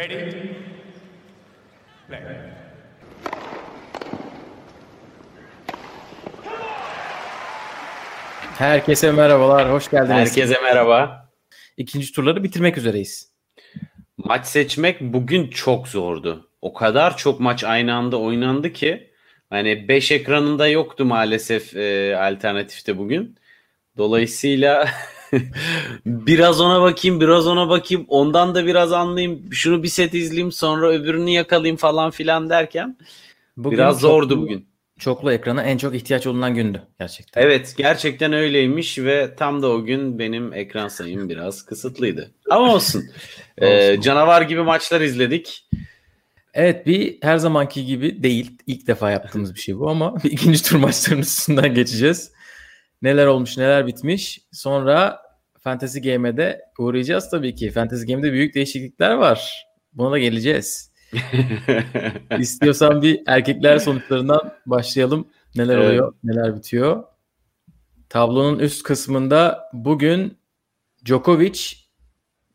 Ready? Play. Herkese merhabalar, hoş geldiniz. Herkese merhaba. İkinci turları bitirmek üzereyiz. Maç seçmek bugün çok zordu. O kadar çok maç aynı anda oynandı ki hani 5 ekranında yoktu maalesef alternatifte bugün. Dolayısıyla biraz ona bakayım, biraz ona bakayım, ondan da biraz anlayayım, şunu bir set izleyeyim, sonra öbürünü yakalayayım falan filan derken bugün biraz zordu bugün. Çoklu ekrana en çok ihtiyaç olunan gündü gerçekten. Evet, gerçekten öyleymiş ve tam da o gün benim ekran sayım biraz kısıtlıydı. Ama olsun. Canavar gibi maçlar izledik. Evet, her zamanki gibi değil. İlk defa yaptığımız bir şey bu ama ikinci tur maçlarının üstünden geçeceğiz. Neler olmuş, neler bitmiş. Sonra Fantasy Game'e de uğrayacağız tabii ki. Fantasy Game'de büyük değişiklikler var. Buna da geleceğiz. İstiyorsan bir erkekler sonuçlarından başlayalım. Neler oluyor, neler bitiyor. Tablonun üst kısmında bugün Djokovic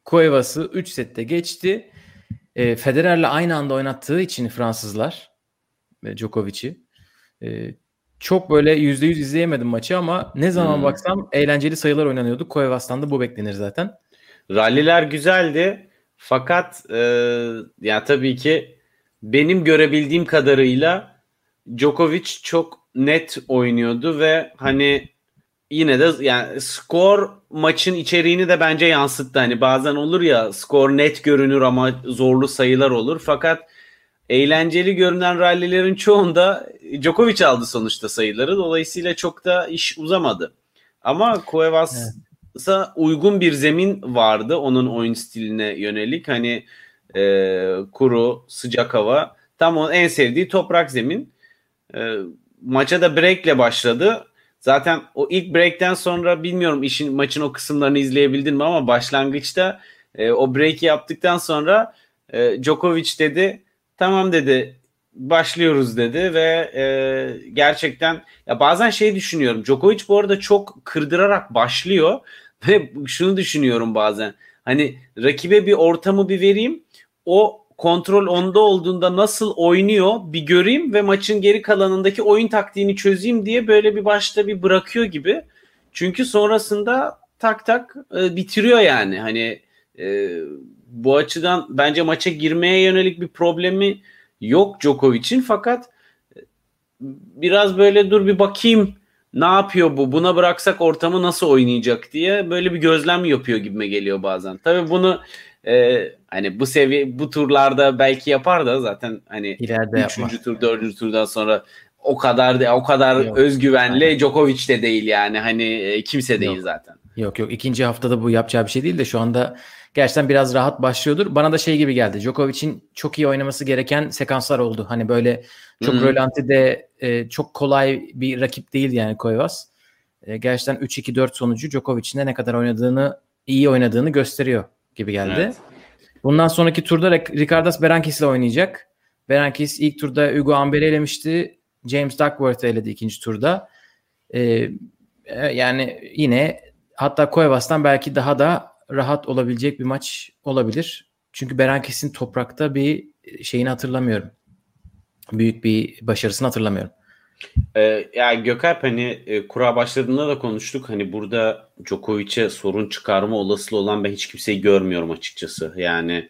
Cuevas'ı 3 sette geçti. Federer'le aynı anda oynattığı için Fransızlar Djokovic'i. Çok böyle %100 izleyemedim maçı ama ne zaman baksam eğlenceli sayılar oynanıyordu. Cuevas'tan da bu beklenir zaten. Ralliler güzeldi. Fakat ya tabii ki benim görebildiğim kadarıyla Djokovic çok net oynuyordu ve hani yine de yani skor maçın içeriğini de bence yansıttı. Hani bazen olur ya skor net görünür ama zorlu sayılar olur. Fakat eğlenceli görünen rallilerin çoğunda Djokovic aldı sonuçta sayıları. Dolayısıyla çok da iş uzamadı. Ama Cuevas... Evet. Uygun bir zemin vardı onun oyun stiline yönelik. Hani kuru, sıcak hava. Tam onun en sevdiği toprak zemin. Maça da breakle başladı. Zaten o ilk breakten sonra bilmiyorum maçın o kısımlarını izleyebildin mi ama başlangıçta o break'i yaptıktan sonra Djokovic dedi tamam dedi başlıyoruz dedi ve gerçekten ya bazen şey düşünüyorum. Djokovic bu arada çok kırdırarak başlıyor. Ve şunu düşünüyorum bazen. Hani rakibe bir ortamı bir vereyim. O kontrol onda olduğunda nasıl oynuyor bir göreyim ve maçın geri kalanındaki oyun taktiğini çözeyim diye böyle bir başta bir bırakıyor gibi. Çünkü sonrasında tak tak bitiriyor yani. Hani bu açıdan bence maça girmeye yönelik bir problemi yok Djokovic'in fakat biraz böyle dur bir bakayım ne yapıyor bu? Buna bıraksak ortamı nasıl oynayacak diye böyle bir gözlem yapıyor gibime geliyor bazen. Tabii bunu hani bu seviye bu turlarda belki yapar da zaten hani 3. tur 4. turdan sonra o kadar yok. Özgüvenli yani. Djokovic de değil yani hani kimse değil yok. Zaten. Yok ikinci haftada bu yapacağı bir şey değil de şu anda gerçekten biraz rahat başlıyordur. Bana da şey gibi geldi. Djokovic'in çok iyi oynaması gereken sekanslar oldu. Hani böyle çok rölanti de çok kolay bir rakip değil yani Cuevas. Gerçekten 3-2-4 sonucu Djokovic'in de ne kadar iyi oynadığını gösteriyor gibi geldi. Evet. Bundan sonraki turda Ricardas Berankis ile oynayacak. Berankis ilk turda Hugo Amber'i elemişti. James Duckworth eledi ikinci turda. Yani yine hatta Cuevas'tan belki daha da rahat olabilecek bir maç olabilir. Çünkü Berankis'in toprakta bir şeyini hatırlamıyorum. Büyük bir başarısını hatırlamıyorum. Yani Gökalp hani kura başladığında da konuştuk. Hani burada Djokovic'e sorun çıkarma olasılığı olan ben hiç kimseyi görmüyorum açıkçası. Yani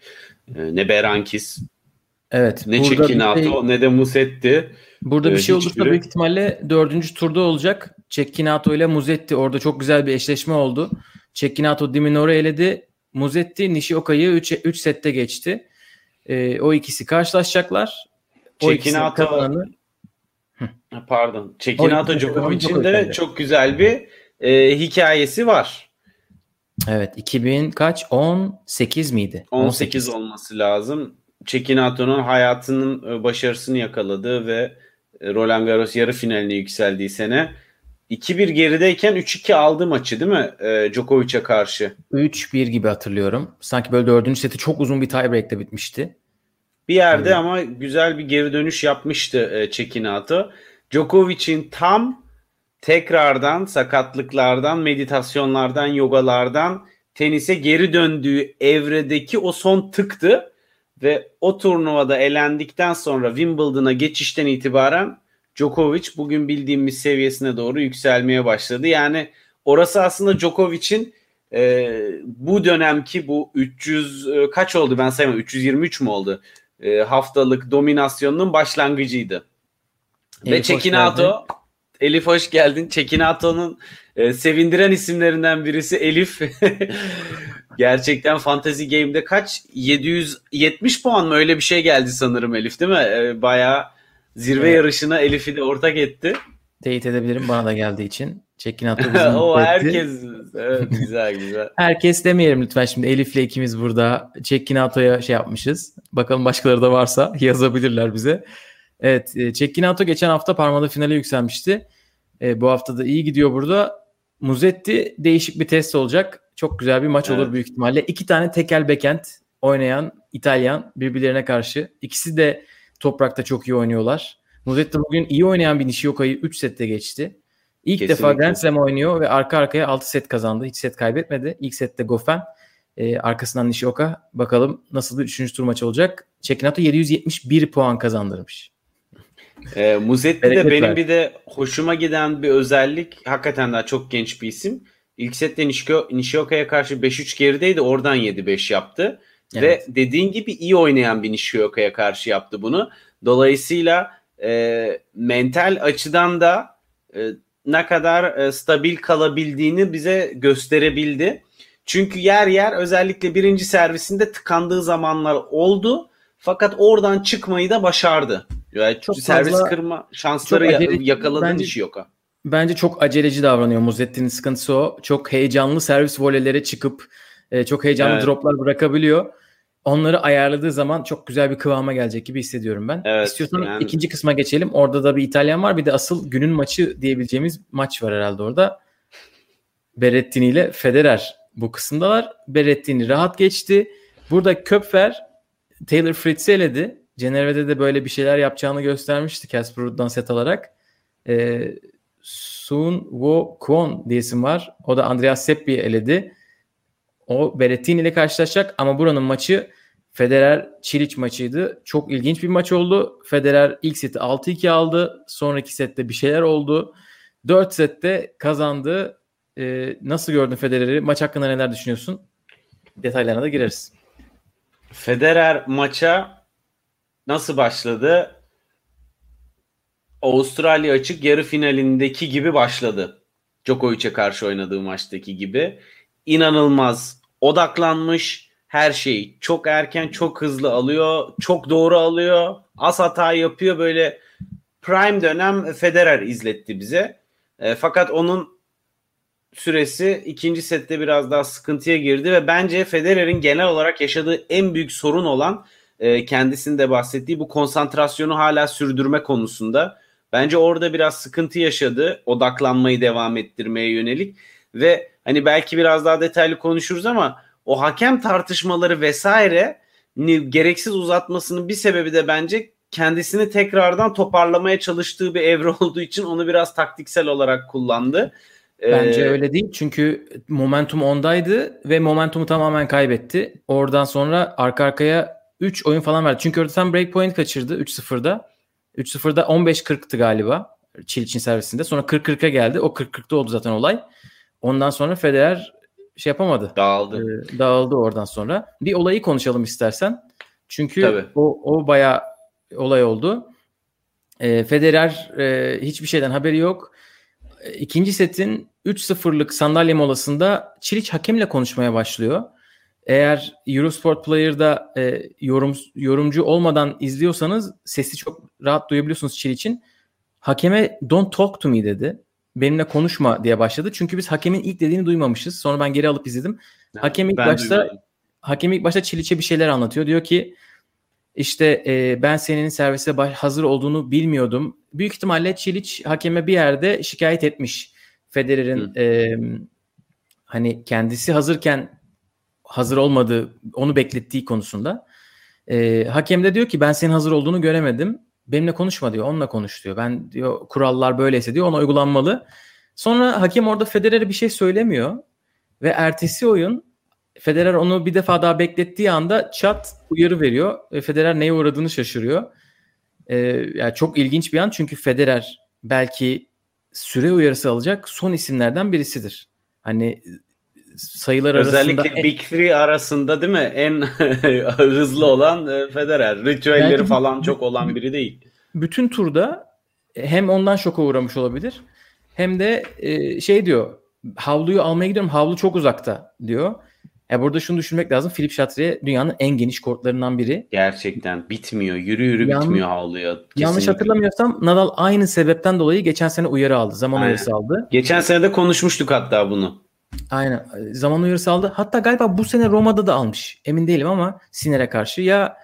ne Berankis evet, ne Cecchinato ne de Musetti. Burada bir şey olursa büyük ihtimalle 4. turda olacak. Cecchinato ile Musetti. Orada çok güzel bir eşleşme oldu. Cecchinato Di Minore'u eledi. Musetti Nishioka'yı 3 sette geçti. O ikisi karşılaşacaklar. Cecchinato Djokovic'in de çok güzel bir hikayesi var. Evet. 2018 miydi? 18 olması lazım. Cechinato'nun hayatının başarısını yakaladığı ve Roland Garros yarı finaline yükseldiği sene 2-1 gerideyken 3-2 aldı maçı değil mi Djokovic'e karşı? 3-1 gibi hatırlıyorum. Sanki böyle 4. seti çok uzun bir tiebreak'te bitmişti. Bir yerde evet. Ama güzel bir geri dönüş yapmıştı Cecchinato. Djokovic'in tam tekrardan, sakatlıklardan, meditasyonlardan, yogalardan tenise geri döndüğü evredeki o son tıktı. Ve o turnuvada elendikten sonra Wimbledon'a geçişten itibaren Djokovic bugün bildiğimiz seviyesine doğru yükselmeye başladı. Yani orası aslında Djokovic'in bu dönemki bu 300 kaç oldu ben saymadım, 323 mü oldu? Haftalık dominasyonunun başlangıcıydı. Elif ve Cecchinato, Elif hoş geldin. Cechinato'nun sevindiren isimlerinden birisi Elif. Gerçekten Fantasy Game'de kaç? 770 puan mı? Öyle bir şey geldi sanırım Elif, değil mi? Bayağı zirve yarışına Elif'i de ortak etti. Teyit edebilirim bana da geldiği için. Cecchinato bizi o herkes. Evet, güzel güzel. Herkes demeyelim lütfen şimdi. Elif'le ikimiz burada Cechinato'ya şey yapmışız. Bakalım başkaları da varsa yazabilirler bize. Evet, Cecchinato geçen hafta Parma'da finale yükselmişti. Bu hafta da iyi gidiyor burada. Musetti değişik bir test olacak. Çok güzel bir maç olur büyük ihtimalle. İki tane tekel backhand oynayan İtalyan birbirlerine karşı. İkisi de toprakta çok iyi oynuyorlar. Musetti bugün iyi oynayan bir Nishioka'yı 3 sette geçti. İlk defa Grand Slam oynuyor ve arka arkaya 6 set kazandı. Hiç set kaybetmedi. İlk sette Goffin, arkasından Nishioka. Bakalım nasıl bir 3. tur maçı olacak. Cecchinato 771 puan kazandırmış. Musetti'de benim bir de hoşuma giden bir özellik, hakikaten daha çok genç bir isim. İlk sette Nishioka'ya karşı 5-3 gerideydi, oradan 7-5 yaptı. Evet. Ve dediğin gibi iyi oynayan bir Nishioka'ya karşı yaptı bunu. Dolayısıyla mental açıdan da ne kadar stabil kalabildiğini bize gösterebildi. Çünkü yer yer özellikle birinci servisinde tıkandığı zamanlar oldu. Fakat oradan çıkmayı da başardı. Yani çok servis fazla, kırma şansları yakaladığı Nishioka. Bence çok aceleci davranıyor Musetti'nin sıkıntısı o. Çok heyecanlı servis volelere çıkıp çok heyecanlı droplar bırakabiliyor. Onları ayarladığı zaman çok güzel bir kıvama gelecek gibi hissediyorum ben. Evet, İstiyorsan ikinci kısma geçelim. Orada da bir İtalyan var. Bir de asıl günün maçı diyebileceğimiz maç var herhalde orada. Berrettini ile Federer bu kısımdalar. Berrettini rahat geçti. Burada Köpfer Taylor Fritz'i eledi. Cenevre'de de böyle bir şeyler yapacağını göstermişti Casper Ruud'dan set alarak. Sunwo Kwon diye isim var. O da Andreas Seppi'yi eledi. O Berrettini ile karşılaşacak ama buranın maçı Federer Cilic maçıydı. Çok ilginç bir maç oldu. Federer ilk seti 6-2 aldı. Sonraki sette bir şeyler oldu. 4 sette kazandı. Nasıl gördün Federer'i? Maç hakkında neler düşünüyorsun? Detaylarına da gireriz. Federer maça nasıl başladı? Avustralya Açık yarı finalindeki gibi başladı. Djokovic'e karşı oynadığı maçtaki gibi. İnanılmaz odaklanmış, her şeyi çok erken, çok hızlı alıyor, çok doğru alıyor, az hata yapıyor. Böyle prime dönem Federer izletti bize. Fakat onun süresi ikinci sette biraz daha sıkıntıya girdi ve bence Federer'in genel olarak yaşadığı en büyük sorun olan kendisinin de bahsettiği bu konsantrasyonu hala sürdürme konusunda. Bence orada biraz sıkıntı yaşadı, odaklanmayı devam ettirmeye yönelik ve hani belki biraz daha detaylı konuşuruz ama o hakem tartışmaları vesaire gereksiz uzatmasının bir sebebi de bence kendisini tekrardan toparlamaya çalıştığı bir evre olduğu için onu biraz taktiksel olarak kullandı. Bence öyle değil çünkü momentum ondaydı ve momentumu tamamen kaybetti. Oradan sonra arka arkaya 3 oyun falan verdi. Çünkü orada tam break point kaçırdı 3-0'da. 3-0'da 15-40'tı galiba Cilic'in servisinde. Sonra 40-40'a geldi. O 40-40'da oldu zaten olay. Ondan sonra Federer şey yapamadı. Dağıldı. Dağıldı oradan sonra. Bir olayı konuşalım istersen. Çünkü o bayağı olay oldu. Federer hiçbir şeyden haberi yok. İkinci setin 3-0'lık sandalye molasında Cilic hakemle konuşmaya başlıyor. Eğer Eurosport Player'da yorumcu olmadan izliyorsanız sesi çok rahat duyabiliyorsunuz Cilic'in. Hakeme "Don't talk to me" dedi. Benimle konuşma diye başladı. Çünkü biz hakemin ilk dediğini duymamışız. Sonra ben geri alıp izledim. Hakem ilk başta Cilic'e bir şeyler anlatıyor. Diyor ki işte ben senin servise hazır olduğunu bilmiyordum. Büyük ihtimalle Cilic hakeme bir yerde şikayet etmiş. Federer'in hani kendisi hazırken hazır olmadığı, onu beklettiği konusunda. Hakem de diyor ki ben senin hazır olduğunu göremedim. Benimle konuşma diyor, onunla konuş diyor. Ben diyor kurallar böyleyse diyor ona uygulanmalı. Sonra hakem orada Federer'e bir şey söylemiyor. Ve ertesi oyun Federer onu bir defa daha beklettiği anda çat uyarı veriyor. Federer neye uğradığını şaşırıyor. Yani çok ilginç bir an, çünkü Federer belki süre uyarısı alacak son isimlerden birisidir. Hani sayılar özellikle arasında, Big Three arasında değil mi? En hızlı olan Federer. Ritüelleri belki falan çok olan biri değil. Bütün turda hem ondan şoka uğramış olabilir, hem de şey diyor, havluyu almaya gidiyorum, havlu çok uzakta diyor. Burada şunu düşünmek lazım. Philippe Chatrier dünyanın en geniş kortlarından biri. Gerçekten bitmiyor. Yürü bitmiyor havluya. Yanlış hatırlamıyorsam Nadal aynı sebepten dolayı geçen sene uyarı aldı. Zaman uyarısı aldı. Geçen sene de konuşmuştuk hatta bunu. Aynen. Zaman uyarısı aldı. Hatta galiba bu sene Roma'da da almış. Emin değilim ama Sinner'e karşı. Ya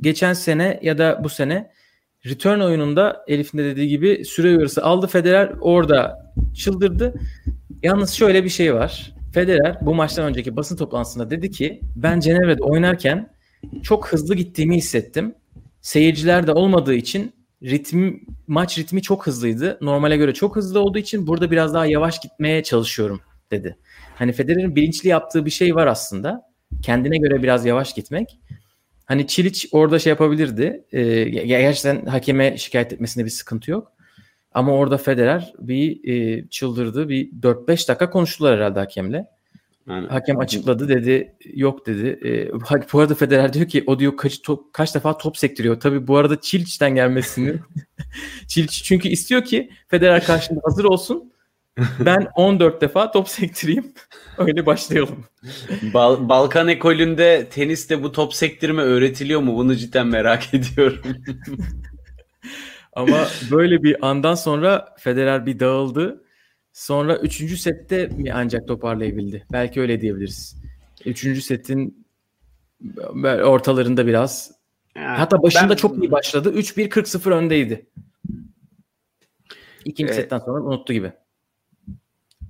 geçen sene ya da bu sene return oyununda Elif'in de dediği gibi süre uyarısı aldı. Federer orada çıldırdı. Yalnız şöyle bir şey var. Federer bu maçtan önceki basın toplantısında dedi ki, ben Cenevre'de oynarken çok hızlı gittiğimi hissettim. Seyirciler de olmadığı için maç ritmi çok hızlıydı. Normale göre çok hızlı olduğu için burada biraz daha yavaş gitmeye çalışıyorum dedi. Hani Federer'in bilinçli yaptığı bir şey var aslında. Kendine göre biraz yavaş gitmek. Hani Cilic orada şey yapabilirdi. Gerçekten hakeme şikayet etmesinde bir sıkıntı yok. Ama orada Federer bir çıldırdı. Bir 4-5 dakika konuştular herhalde hakemle. Yani, hakem açıkladı dedi. Yok dedi. Bu arada Federer diyor ki, o diyor kaç defa top sektiriyor. Tabii bu arada Cilic'ten gelmesini. Cilic çünkü istiyor ki Federer karşında hazır olsun. Ben 14 defa top sektireyim. Öyle başlayalım. Balkan ekolünde teniste bu top sektirme öğretiliyor mu? Bunu cidden merak ediyorum. Ama böyle bir andan sonra Federer bir dağıldı. Sonra 3. sette mi ancak toparlayabildi? Belki öyle diyebiliriz. 3. setin ortalarında biraz. Hatta başında çok iyi başladı. 3-1 40-0 öndeydi. 2. setten sonra unuttu gibi.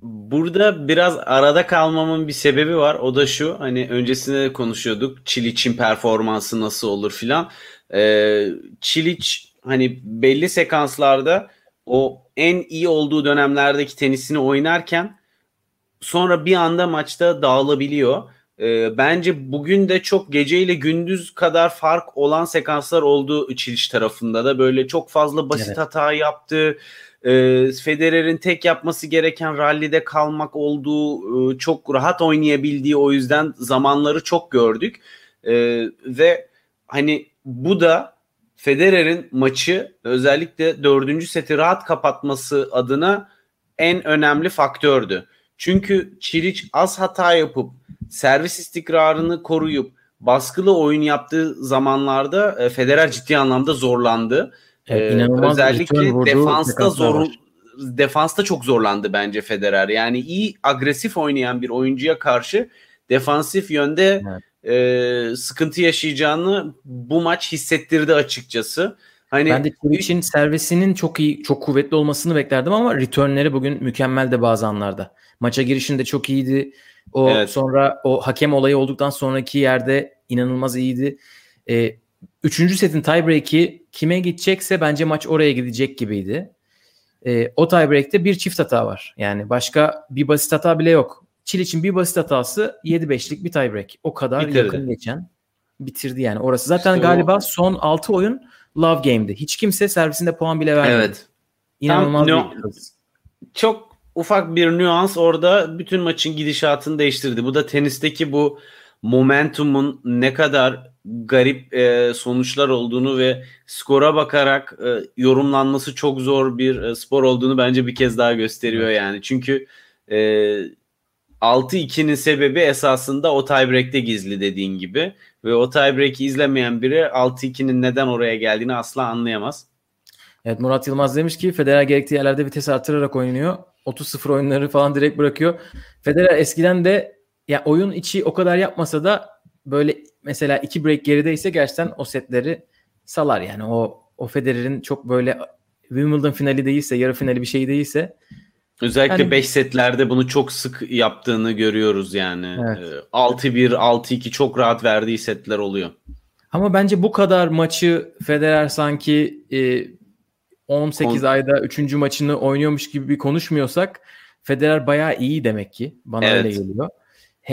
Burada biraz arada kalmamın bir sebebi var. O da şu, hani öncesinde de konuşuyorduk. Cilic'in performansı nasıl olur filan. Cilic hani belli sekanslarda o en iyi olduğu dönemlerdeki tenisini oynarken sonra bir anda maçta dağılabiliyor. Bence bugün de çok geceyle gündüz kadar fark olan sekanslar oldu Cilic tarafında da. Böyle çok fazla basit hata yaptı. Federer'in tek yapması gereken rallide kalmak olduğu, çok rahat oynayabildiği, o yüzden zamanları çok gördük. Ve hani bu da Federer'in maçı özellikle 4. seti rahat kapatması adına en önemli faktördü. Çünkü Cilic az hata yapıp servis istikrarını koruyup baskılı oyun yaptığı zamanlarda Federer ciddi anlamda zorlandı. Özellikle defansta çok zorlandı bence Federer. Yani iyi agresif oynayan bir oyuncuya karşı defansif yönde sıkıntı yaşayacağını bu maç hissettirdi açıkçası. Hani ben de Cilic'in servisinin çok iyi, çok kuvvetli olmasını beklerdim ama returnleri bugün mükemmel de bazı anlarda. Maça girişinde çok iyiydi. Sonra o hakem olayı olduktan sonraki yerde inanılmaz iyiydi. 3. setin tiebreak'i kime gidecekse bence maç oraya gidecek gibiydi. O tiebreak'te bir çift hata var. Yani başka bir basit hata bile yok. Cilic'in bir basit hatası 7-5'lik bir tiebreak. O kadar yakın geçen bitirdi yani orası. Zaten işte galiba son 6 oyun love game'di. Hiç kimse servisinde puan bile vermedi. Evet. İnanılmaz çok ufak bir nüans orada bütün maçın gidişatını değiştirdi. Bu da tenisteki bu momentumun ne kadar garip sonuçlar olduğunu ve skora bakarak yorumlanması çok zor bir spor olduğunu bence bir kez daha gösteriyor yani. Çünkü 6-2'nin sebebi esasında o tiebreak'te gizli dediğin gibi. Ve o tiebreak'i izlemeyen biri 6-2'nin neden oraya geldiğini asla anlayamaz. Evet, Murat Yılmaz demiş ki Federer gerektiği yerlerde vites artırarak oynuyor. 30-0 oyunları falan direkt bırakıyor. Federer eskiden de ya oyun içi o kadar yapmasa da böyle mesela 2 break gerideyse gerçekten o setleri salar yani. O Federer'in çok böyle Wimbledon finali değilse, yarı finali bir şey değilse, özellikle 5 setlerde bunu çok sık yaptığını görüyoruz yani. Evet. 6-1, 6-2 çok rahat verdiği setler oluyor. Ama bence bu kadar maçı Federer sanki 18 ayda 3. maçını oynuyormuş gibi konuşmuyorsak, Federer bayağı iyi demek ki. Bana öyle geliyor.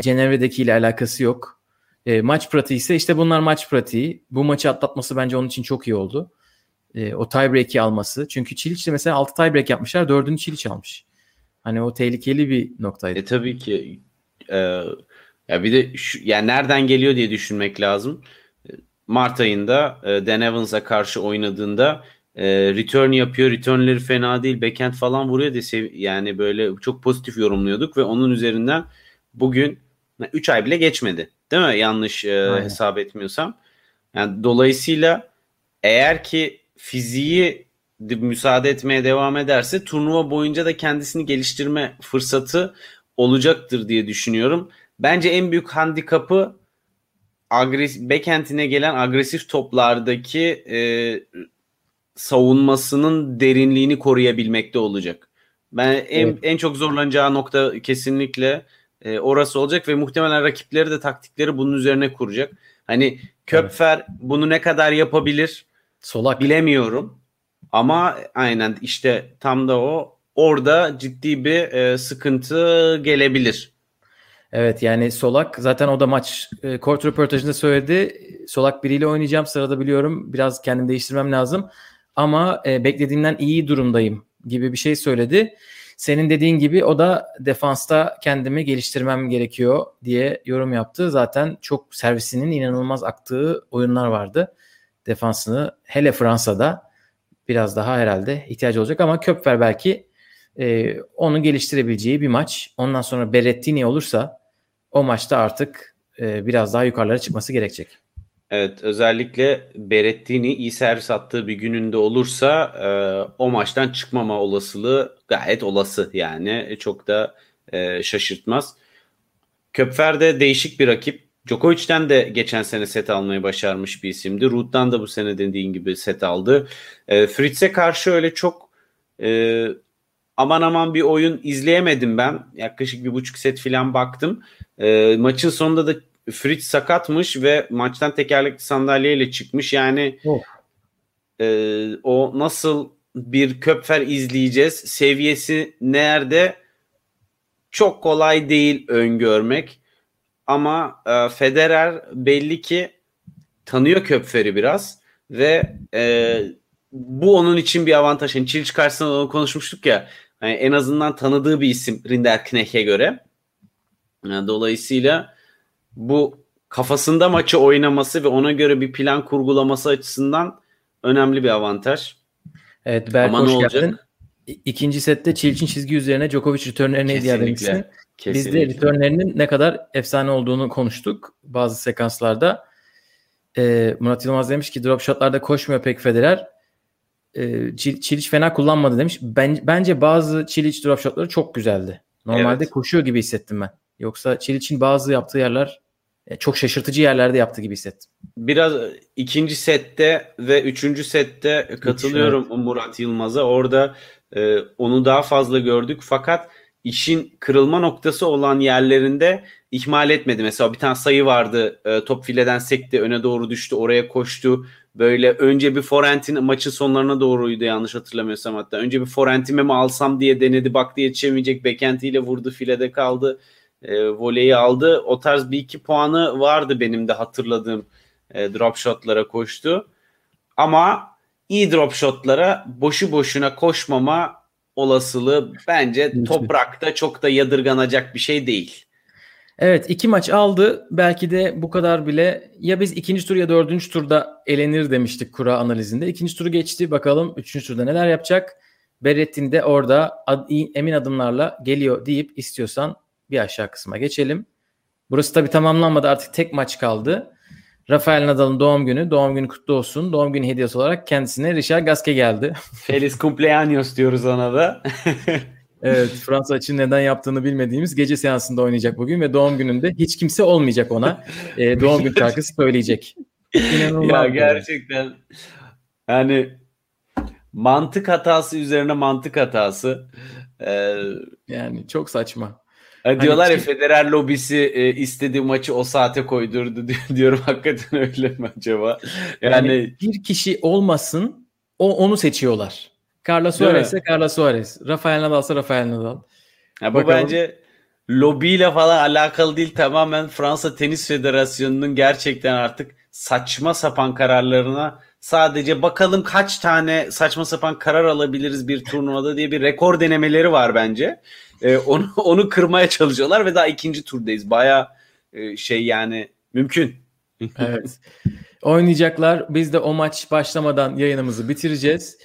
Cenevre'deki ile alakası yok. Maç pratiği ise işte bunlar maç pratiği. Bu maçı atlatması bence onun için çok iyi oldu. O tiebreak'i alması. Çünkü Çiliç'te mesela 6 tiebreak yapmışlar. 4'ünü Çiliç almış. Hani o tehlikeli bir noktaydı. Tabii ki. Ya bir de şu, yani nereden geliyor diye düşünmek lazım. Mart ayında Dan Evans'a karşı oynadığında return yapıyor. Returnleri fena değil. Backhand falan vuruyor diye yani böyle çok pozitif yorumluyorduk ve onun üzerinden bugün 3 ay bile geçmedi. Değil mi? Yanlış hesap etmiyorsam. Yani dolayısıyla eğer ki fiziği müsaade etmeye devam ederse turnuva boyunca da kendisini geliştirme fırsatı olacaktır diye düşünüyorum. Bence en büyük handikapı backhand'ine gelen agresif toplardaki savunmasının derinliğini koruyabilmekte olacak. En çok zorlanacağı nokta kesinlikle orası olacak ve muhtemelen rakipleri de taktikleri bunun üzerine kuracak. Hani Köpfer bunu ne kadar yapabilir Solak. Bilemiyorum. Ama aynen işte tam da orada ciddi bir sıkıntı gelebilir. Evet yani Solak zaten o da maç kort röportajında söyledi. Solak biriyle oynayacağım sırada biliyorum. Biraz kendimi değiştirmem lazım. Ama beklediğimden iyi durumdayım gibi bir şey söyledi. Senin dediğin gibi o da defansta kendimi geliştirmem gerekiyor diye yorum yaptı. Zaten çok servisinin inanılmaz aktığı oyunlar vardı. Defansını hele Fransa'da biraz daha herhalde ihtiyacı olacak ama Köpfer belki onu geliştirebileceği bir maç. Ondan sonra Berrettini olursa o maçta artık biraz daha yukarılara çıkması gerekecek. Evet özellikle Berrettini iyi servis attığı bir gününde olursa o maçtan çıkmama olasılığı gayet olası yani çok da şaşırtmaz. Köpfer de değişik bir rakip. Djokovic'ten de geçen sene set almayı başarmış bir isimdi. Ruud'dan da bu sene dediğin gibi set aldı. Fritz'e karşı öyle çok aman aman bir oyun izleyemedim ben. Yaklaşık 1,5 set falan baktım. Maçın sonunda da Fritz sakatmış ve maçtan tekerlekli sandalyeyle çıkmış. Yani o nasıl bir Köpfer izleyeceğiz? Seviyesi nerede? Çok kolay değil öngörmek. Ama Federer belli ki tanıyor Köpfer'i biraz ve bu onun için bir avantaj. Yani Çiliç karşısında konuşmuştuk ya yani en azından tanıdığı bir isim Rinderknecht'e göre. Yani dolayısıyla bu kafasında maçı oynaması ve ona göre bir plan kurgulaması açısından önemli bir avantaj. Evet Berk ama hoş geldin. İkinci sette Çiliç'in çizgi üzerine Djokovic returnlerine hediye edilmişti. Biz de returnlerinin ne kadar efsane olduğunu konuştuk bazı sekanslarda. Murat Yılmaz demiş ki drop shotlarda koşmuyor pek Federer. Çiliç fena kullanmadı demiş. Bence bazı Çiliç drop shotları çok güzeldi. Normalde koşuyor gibi hissettim ben. Yoksa Çiliç'in bazı yaptığı yerler çok şaşırtıcı yerlerde yaptığı gibi hissettim. Biraz ikinci sette ve üçüncü sette katılıyorum Murat Yılmaz'a. Orada onu daha fazla gördük fakat işin kırılma noktası olan yerlerinde ihmal etmedi. Mesela bir tane sayı vardı. Top fileden sekti, öne doğru düştü, oraya koştu. Böyle önce bir forehand'in maçın sonlarına doğruydu yanlış hatırlamıyorsam hatta. Önce bir forehand'ime mi alsam diye denedi. Baktı yetişemeyecek. Backhand'iyle vurdu, filede kaldı. Voleyi aldı. O tarz bir 2 puanı vardı benim de hatırladığım drop shotlara koştu. Ama iyi drop shotlara boşu boşuna koşmama olasılığı bence toprakta çok da yadırganacak bir şey değil. Evet 2 maç aldı. Belki de bu kadar bile ya biz 2. tur ya 4. turda elenir demiştik kura analizinde. 2. turu geçti. Bakalım 3. turda neler yapacak? Berrettini de orada emin adımlarla geliyor deyip istiyorsan bir aşağı kısma geçelim. Burası tabii tamamlanmadı. Artık tek maç kaldı. Rafael Nadal'ın doğum günü. Doğum günü kutlu olsun. Doğum günü hediyesi olarak kendisine Richard Gasquet geldi. Feliz cumpleaños diyoruz ona da. Evet. Fransa için neden yaptığını bilmediğimiz gece seansında oynayacak bugün ve doğum gününde hiç kimse olmayacak ona. Doğum günü şarkısı söyleyecek. Ya gerçekten yani mantık hatası üzerine mantık hatası. Yani çok saçma. Diyorlar ya Federer lobisi istediği maçı o saate koydurdu diyorum. Hakikaten öyle mi acaba? Yani bir kişi olmasın onu seçiyorlar. Carlos Suarez ise Carlos Suarez. Rafael Nadal ise Rafael Nadal. Bu bence lobiyle falan alakalı değil. Tamamen Fransa Tenis Federasyonu'nun gerçekten artık saçma sapan kararlarına sadece bakalım kaç tane saçma sapan karar alabiliriz bir turnuvada diye bir rekor denemeleri var bence. Onu kırmaya çalışıyorlar ve daha ikinci turdayız. Bayağı şey yani mümkün. Evet. Oynayacaklar. Biz de o maç başlamadan yayınımızı bitireceğiz.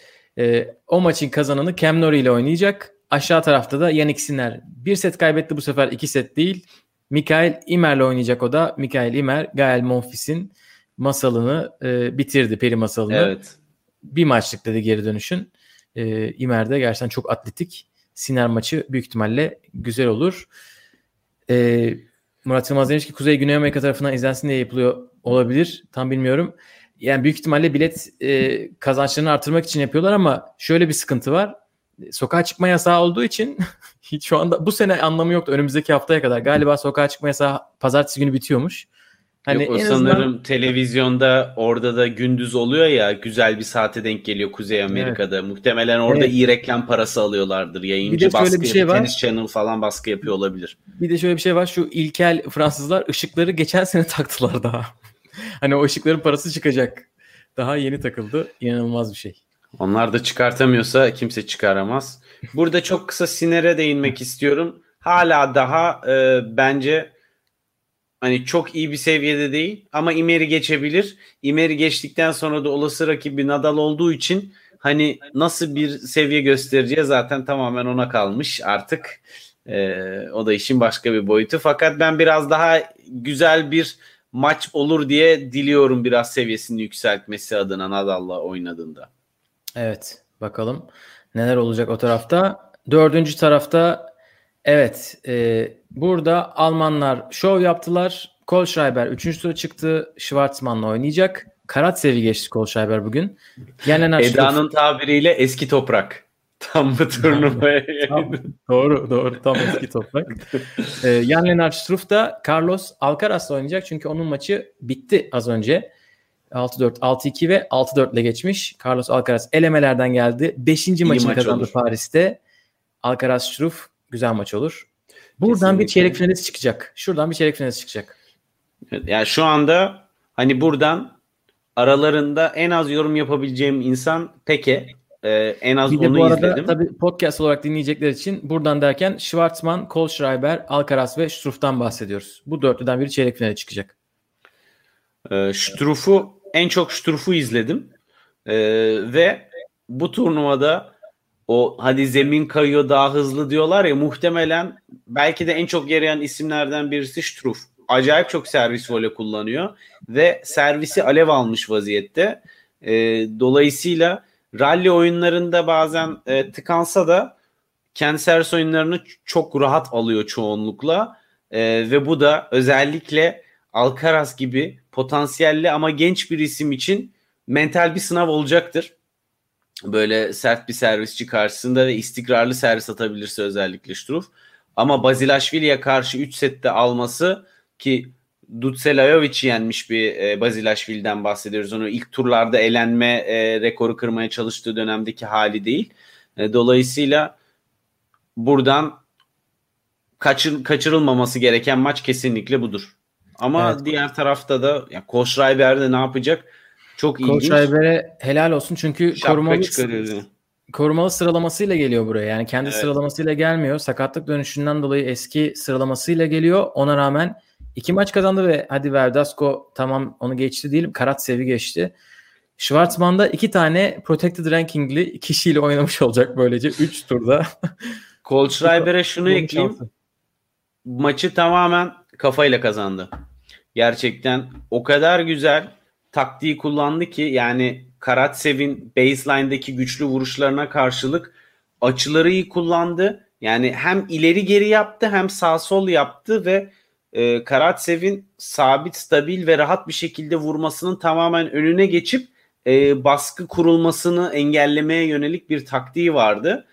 O maçın kazananı Cam Nori ile oynayacak. Aşağı tarafta da Yannick Sinner. Bir set kaybetti bu sefer, iki set değil. Mikael İmer'le oynayacak o da. Mikael İmer, Gael Monfils'in masalını bitirdi. Peri masalını. Evet. Bir maçlık dedi geri dönüşün. İmer de gerçekten çok atletik. Sinner maçı büyük ihtimalle güzel olur. Murat Yılmaz demiş ki Kuzey Güney Amerika tarafından izlensin diye yapılıyor olabilir. Tam bilmiyorum. Yani büyük ihtimalle bilet kazançlarını artırmak için yapıyorlar ama şöyle bir sıkıntı var. Sokağa çıkma yasağı olduğu için hiç şu anda bu sene anlamı yoktu. Önümüzdeki haftaya kadar galiba sokağa çıkma yasağı pazartesi günü bitiyormuş. Hani yok, o en azından... sanırım televizyonda orada da gündüz oluyor ya, güzel bir saate denk geliyor Kuzey Amerika'da. Evet. Muhtemelen orada iyi reklam parası alıyorlardır. Yayıncı baskı, Tennis Channel falan baskı yapıyor olabilir. Bir de şöyle bir şey var, şu ilkel Fransızlar ışıkları geçen sene taktılar daha. Hani o ışıkların parası çıkacak. Daha yeni takıldı. İnanılmaz bir şey. Onlar da çıkartamıyorsa kimse çıkaramaz. Burada çok kısa Sinner'e değinmek istiyorum. Hala daha bence hani çok iyi bir seviyede değil ama İmer'i geçebilir. İmer'i geçtikten sonra da olası rakibi Nadal olduğu için hani nasıl bir seviye göstereceği zaten tamamen ona kalmış artık. O da işin başka bir boyutu. Fakat ben biraz daha güzel bir maç olur diye diliyorum, biraz seviyesini yükseltmesi adına Nadal'la oynadığında. Evet, bakalım neler olacak o tarafta. Dördüncü tarafta evet, burada Almanlar şov yaptılar. Kohlschreiber 3. tura çıktı. Schwartzman'la oynayacak. Karatsev'i geçti Kohlschreiber bugün. Eda'nın tabiriyle eski toprak. Tam bu turnuvaya. Doğru. Tam eski toprak. Jan Lennart Struff da Carlos Alcaraz'la oynayacak. Çünkü onun maçı bitti az önce. 6-4, 6-2 ve 6-4 ile geçmiş. Carlos Alcaraz elemelerden geldi. 5. maçını kazandı Paris'te. Alcaraz Struff güzel maç olur. Buradan kesinlikle bir çeyrek finalist çıkacak. Şuradan bir çeyrek finalist çıkacak. Yani şu anda hani buradan aralarında en az yorum yapabileceğim insan Peke. En az onu izledim. Bir de bu arada tabii podcast olarak dinleyecekler için buradan derken Schwartzman, Kohlschreiber, Alcaraz ve Struff'tan bahsediyoruz. Bu dörtlüden biri çeyrek finale çıkacak. Struff'u en çok izledim. Ve bu turnuvada o hadi zemin kayıyor daha hızlı diyorlar ya, muhtemelen belki de en çok yarayan isimlerden birisi Struff. Acayip çok servis voley kullanıyor ve servisi alev almış vaziyette. Dolayısıyla rally oyunlarında bazen tıkansa da kendi servis oyunlarını çok rahat alıyor çoğunlukla. Ve bu da özellikle Alcaraz gibi potansiyelli ama genç bir isim için mental bir sınav olacaktır. Böyle sert bir servisçi karşısında ve istikrarlı servis atabilirse özellikle Struff. Ama Basilashvili'ye karşı 3 sette alması, ki Dutselayovic'i yenmiş bir Basilashvili'den bahsediyoruz. Onu ilk turlarda elenme rekoru kırmaya çalıştığı dönemdeki hali değil. Dolayısıyla buradan kaçırılmaması gereken maç kesinlikle budur. Ama evet, diğer tarafta da yani Kohlschreiber de ne yapacak? Çok ilginç. Kohlschreiber'e helal olsun çünkü korumalı sıralamasıyla geliyor buraya. Yani kendi sıralamasıyla gelmiyor. Sakatlık dönüşünden dolayı eski sıralamasıyla geliyor. Ona rağmen iki maç kazandı ve hadi Verdasco tamam onu geçti diyelim. Karatsev'i geçti. Schwartzman'da iki tane protected rankingli kişiyle oynamış olacak böylece. 3 turda. Kohlschreiber'e şunu ekleyeyim. Maçı tamamen kafayla kazandı. Gerçekten o kadar güzel taktiği kullandı ki, yani Karatsev'in baseline'deki güçlü vuruşlarına karşılık açıları iyi kullandı. Yani hem ileri geri yaptı hem sağ sol yaptı ve Karatsev'in sabit, stabil ve rahat bir şekilde vurmasının tamamen önüne geçip baskı kurulmasını engellemeye yönelik bir taktiği vardı.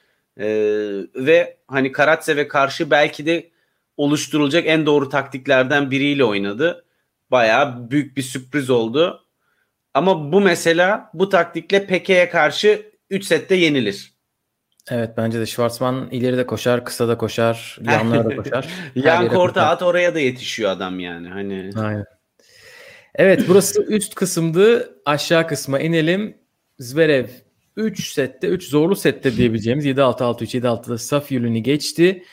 Ve hani Karatsev'e karşı belki de oluşturulacak en doğru taktiklerden biriyle oynadı. Bayağı büyük bir sürpriz oldu. Ama bu taktikle Peke'ye karşı 3 sette yenilir. Evet, bence de Schwartzman ileri de koşar, kısa da koşar, yanlara da koşar. Yan korta at, oraya da yetişiyor adam yani. Hani. Aynen. Evet, burası üst kısımdı. Aşağı kısma inelim. Zverev 3 sette, 3 zorlu sette diyebileceğimiz 7-6, 6-3, 7-6'da Safiyul'ünü geçti.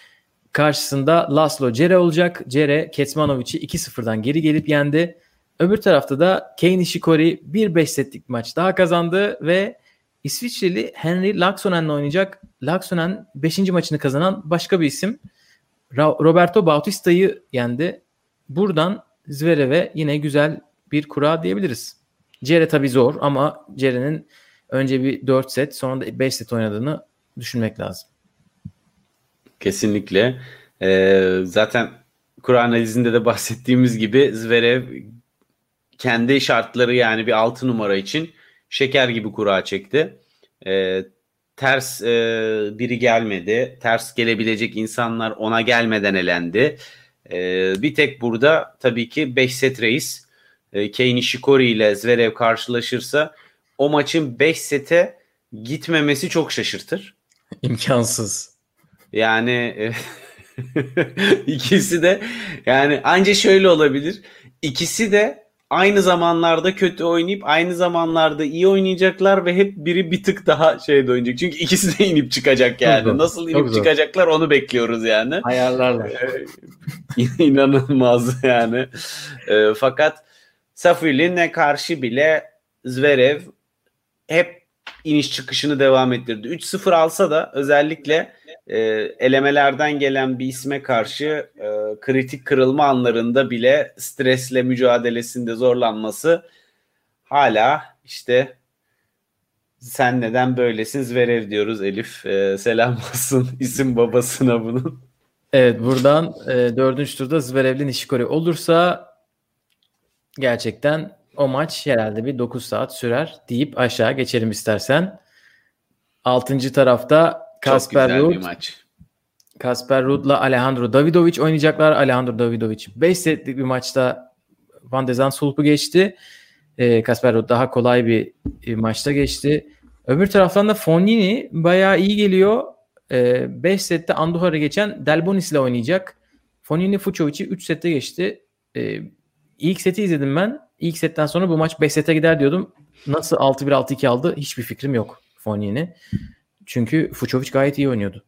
Karşısında Laslo Cere olacak. Cere, Kecmanovic'i 2-0'dan geri gelip yendi. Öbür tarafta da Kei Nishikori 1-5 setlik maç daha kazandı ve İsviçreli Henry Laksonen'le oynayacak. Laksonen 5. maçını kazanan başka bir isim. Roberto Bautista'yı yendi. Buradan Zverev'e yine güzel bir kura diyebiliriz. Cere tabii zor ama Cere'nin önce bir 4 set sonra da 5 set oynadığını düşünmek lazım. Kesinlikle. Zaten kura analizinde de bahsettiğimiz gibi Zverev kendi şartları yani bir 6 numara için şeker gibi kura çekti. Ters biri gelmedi. Ters gelebilecek insanlar ona gelmeden elendi. Bir tek burada tabii ki 5 set reis. Kei Nishikori ile Zverev karşılaşırsa o maçın 5 sete gitmemesi çok şaşırtır. İmkansız. Yani ikisi de yani anca şöyle olabilir. İkisi de aynı zamanlarda kötü oynayıp aynı zamanlarda iyi oynayacaklar ve hep biri bir tık daha şeyde oynayacak. Çünkü ikisi de inip çıkacak yani. Çok nasıl inip çok çıkacaklar onu bekliyoruz yani. Ayarlarlar. İnanılmaz yani. Fakat Safiulin'e karşı bile Zverev hep iniş çıkışını devam ettirdi. 3-0 alsa da özellikle elemelerden gelen bir isme karşı kritik kırılma anlarında bile stresle mücadelesinde zorlanması hala işte sen neden böylesin Zverev diyoruz Elif. Selam olsun isim babasına bunun. Evet, buradan 4. turda Zverev'li Nishikori olursa gerçekten o maç herhalde bir 9 saat sürer deyip aşağı geçelim istersen. 6. tarafta Casper Ruud. Casper Ruud'la Alejandro Davidovic oynayacaklar. Alejandro Davidovic 5 setlik bir maçta Van de Zandschulp'u geçti. Casper Ruud daha kolay bir maçta geçti. Öbür taraftan da Fonini bayağı iyi geliyor. 5 sette Andujar'a geçen Delbonis ile oynayacak. Fonini Fucovic'i 3 sette geçti. İlk seti izledim ben. İlk setten sonra bu maç 5 sete gider diyordum. Nasıl 6-1 6-2 aldı hiçbir fikrim yok Fonini. Çünkü Fucovic gayet iyi oynuyordu.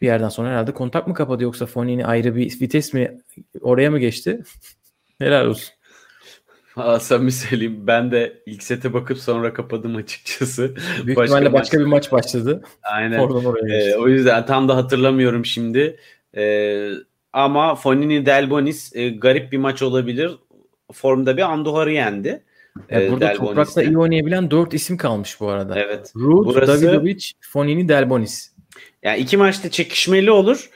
Bir yerden sonra herhalde kontak mı kapadı yoksa Fonini ayrı bir vites mi oraya mı geçti? Helal olsun. Sen mi söyleyeyim? Ben de ilk sete bakıp sonra kapadım açıkçası. Büyük ihtimalle başka bir maç başladı. Aynen. Oradan oraya geçti. O yüzden tam da hatırlamıyorum şimdi. Ama Fonini Delbonis garip bir maç olabilir. Formda bir Andujar'ı yendi. Burada Delbonis'te. Toprakta iyi oynayabilen 4 isim kalmış bu arada. Evet. Ruud, burası, Davidovic, Fonini, Delbonis. Yani iki maçta çekişmeli olur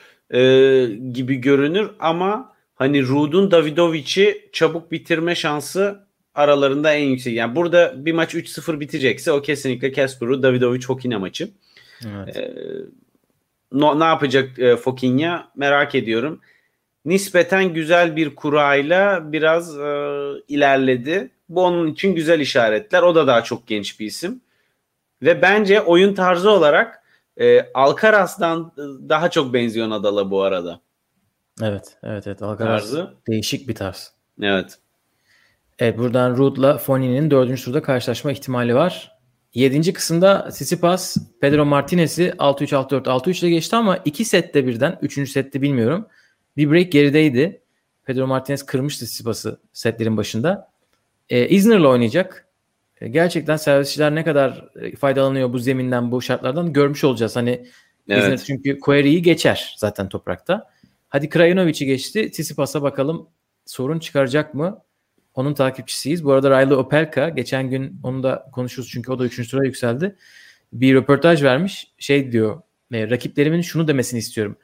gibi görünür ama hani Ruud'un Davidovic'i çabuk bitirme şansı aralarında en yüksek. Yani burada bir maç 3-0 bitecekse o kesinlikle Casper Ruud, Davidovic, Fokina maçı. Evet. Ne yapacak Fokina merak ediyorum. Nispeten güzel bir kurayla biraz ilerledi. Bu onun için güzel işaretler. O da daha çok genç bir isim. Ve bence oyun tarzı olarak Alcaraz'dan daha çok benziyor Nadal'a bu arada. Evet. Alcaraz tarzı. Değişik bir tarz. Evet, buradan Ruud'la Fonini'nin 4. turda karşılaşma ihtimali var. 7. kısımda Tsitsipas Pedro Martinez'i 6-3, 6-4, 6-3 ile geçti ama 2 sette birden, 3. sette bilmiyorum. Bir break gerideydi. Pedro Martinez kırmıştı Tsitsipas'ı setlerin başında. Isner'la oynayacak. Gerçekten servisçiler ne kadar faydalanıyor bu zeminden, bu şartlardan görmüş olacağız. Hani evet. Isner çünkü Query'i geçer zaten toprakta. Hadi Krajinovic'i geçti. Tsitsipas'a bakalım sorun çıkaracak mı? Onun takipçisiyiz. Bu arada Riley Opelka geçen gün onu da konuşuruz çünkü o da 3. tura yükseldi. Bir röportaj vermiş. Şey diyor. Rakiplerimin şunu demesini istiyorum.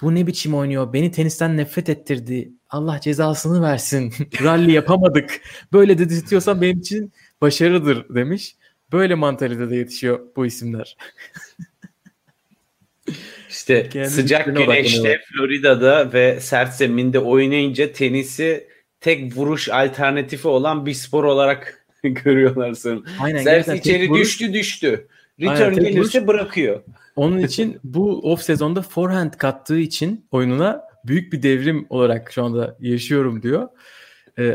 Bu ne biçim oynuyor? Beni tenisten nefret ettirdi. Allah cezasını versin. Rally yapamadık. Böyle de diziyorsan benim için başarıdır demiş. Böyle mantalitede yetişiyor bu isimler. İşte kendisi sıcak güneşte Florida'da ve sert zeminde oynayınca tenisi tek vuruş alternatifi olan bir spor olarak görüyorlar sanırım. Servis içeri düştü. Return gelirse bırakıyor. Onun için bu off sezonda forehand kattığı için oyununa büyük bir devrim olarak şu anda yaşıyorum diyor.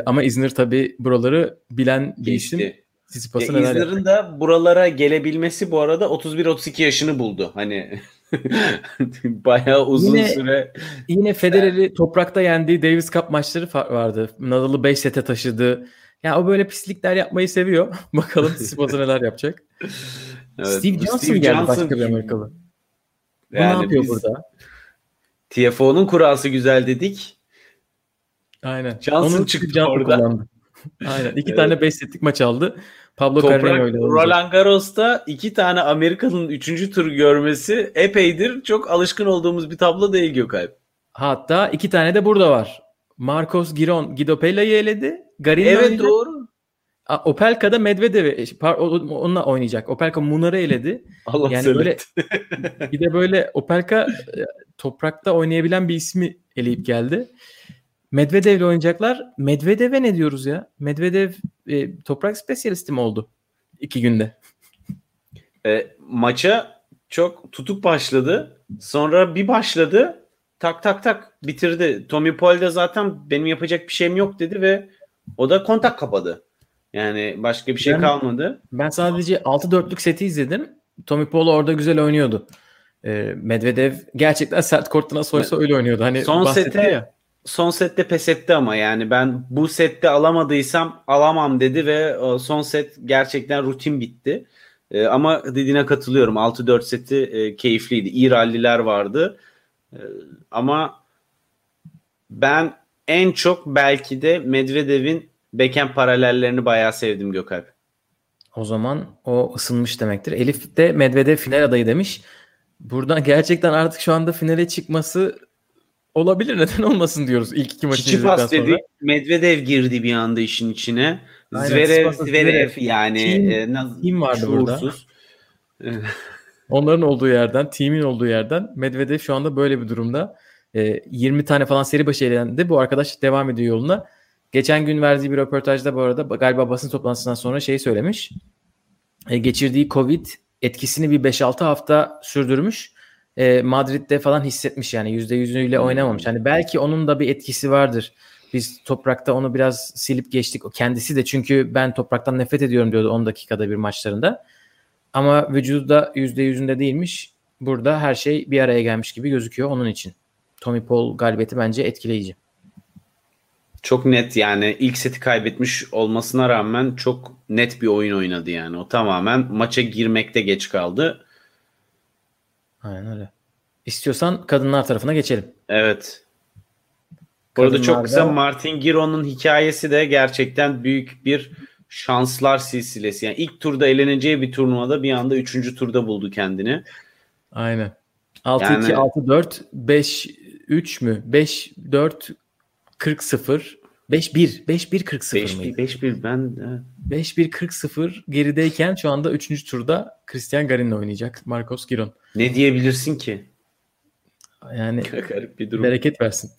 Ama Isner tabii buraları bilen bir isim. Isner'ın da buralara gelebilmesi bu arada 31-32 yaşını buldu. Hani bayağı uzun süre. Yine Federer'i toprakta yendiği Davis Cup maçları vardı. Nadal'ı 5 sete taşıdı. Ya o böyle pislikler yapmayı seviyor. Bakalım Tsitsipas'a neler yapacak. Evet, Steve Johnson geldi başka bir Amerikalı. Yani ne yapıyor burada? TFO'nun kurası güzel dedik. Aynen. Johnson onun çıktı orada. Aynen. İki tane 5 setlik maç aldı. Pablo Carreño ile Roland Garros'ta 2 tane Amerika'nın 3. tur görmesi epeydir çok alışkın olduğumuz bir tablo değil Gökalp. Hatta 2 tane de burada var. Marcos Giron Guido Pella'yı eledi. Garina'yı evet eledi. Doğru. Opelka da Medvedev'i onunla oynayacak. Opelka Munar'ı eledi. Allah yani söyledi. Böyle bir de böyle Opelka toprakta oynayabilen bir ismi eleyip geldi. Medvedev'le oynayacaklar. Medvedev'e ne diyoruz ya? Medvedev toprak spesyalisti mi oldu? 2 günde. Maça çok tutuk başladı. Sonra bir başladı. Tak bitirdi. Tommy Paul de zaten benim yapacak bir şeyim yok dedi ve o da kontak kapadı. Yani başka bir şey kalmadı. Ben sadece 6-4'lük seti izledim. Tommy Paul orada güzel oynuyordu. Medvedev gerçekten sert kortta nasıl olsa öyle oynuyordu. Hani son sette pes etti ama yani ben bu sette alamadıysam alamam dedi ve son set gerçekten rutin bitti. Ama dediğine katılıyorum. 6-4 seti keyifliydi. İyi ralliler vardı. Ama ben en çok belki de Medvedev'in backhand paralellerini bayağı sevdim Gökalp. O zaman o ısınmış demektir. Elif de Medvedev final adayı demiş. Buradan gerçekten artık şu anda finale çıkması olabilir. Neden olmasın diyoruz ilk 2 maçı izledikten sonra. Medvedev girdi bir anda işin içine. Aynen, Zverev yani. Team vardı burada. Onların olduğu yerden, team'in olduğu yerden Medvedev şu anda böyle bir durumda. 20 tane falan seri başı elendi. Bu arkadaş devam ediyor yoluna. Geçen gün verdiği bir röportajda bu arada galiba basın toplantısından sonra şey söylemiş. Geçirdiği Covid etkisini bir 5-6 hafta sürdürmüş. Madrid'de falan hissetmiş yani %100'üyle oynamamış. Hani belki onun da bir etkisi vardır. Biz toprakta onu biraz silip geçtik. O kendisi de çünkü ben topraktan nefret ediyorum diyordu 10 dakikada bir maçlarında. Ama vücudu da %100'ünde değilmiş. Burada her şey bir araya gelmiş gibi gözüküyor onun için. Tommy Paul galibiyeti bence etkileyici. Çok net yani ilk seti kaybetmiş olmasına rağmen çok net bir oyun oynadı yani. O tamamen maça girmekte geç kaldı. Aynen öyle. İstiyorsan kadınlar tarafına geçelim. Evet. Burada çok kısa Martin Giron'un hikayesi de gerçekten büyük bir şanslar silsilesi. Yani ilk turda eleneceği bir turnuvada bir anda 3. turda buldu kendini. Aynen. 6-2, yani... 6-4, 5-3 mü? 5-4 40-0, 5-1, 5-1-40-0 mıydı? 5-1, ben de. 5-1-40-0 gerideyken şu anda 3. turda Christian Garin'le oynayacak Marcos Giron. Ne diyebilirsin ki? Yani garip bir durum. Bereket versin.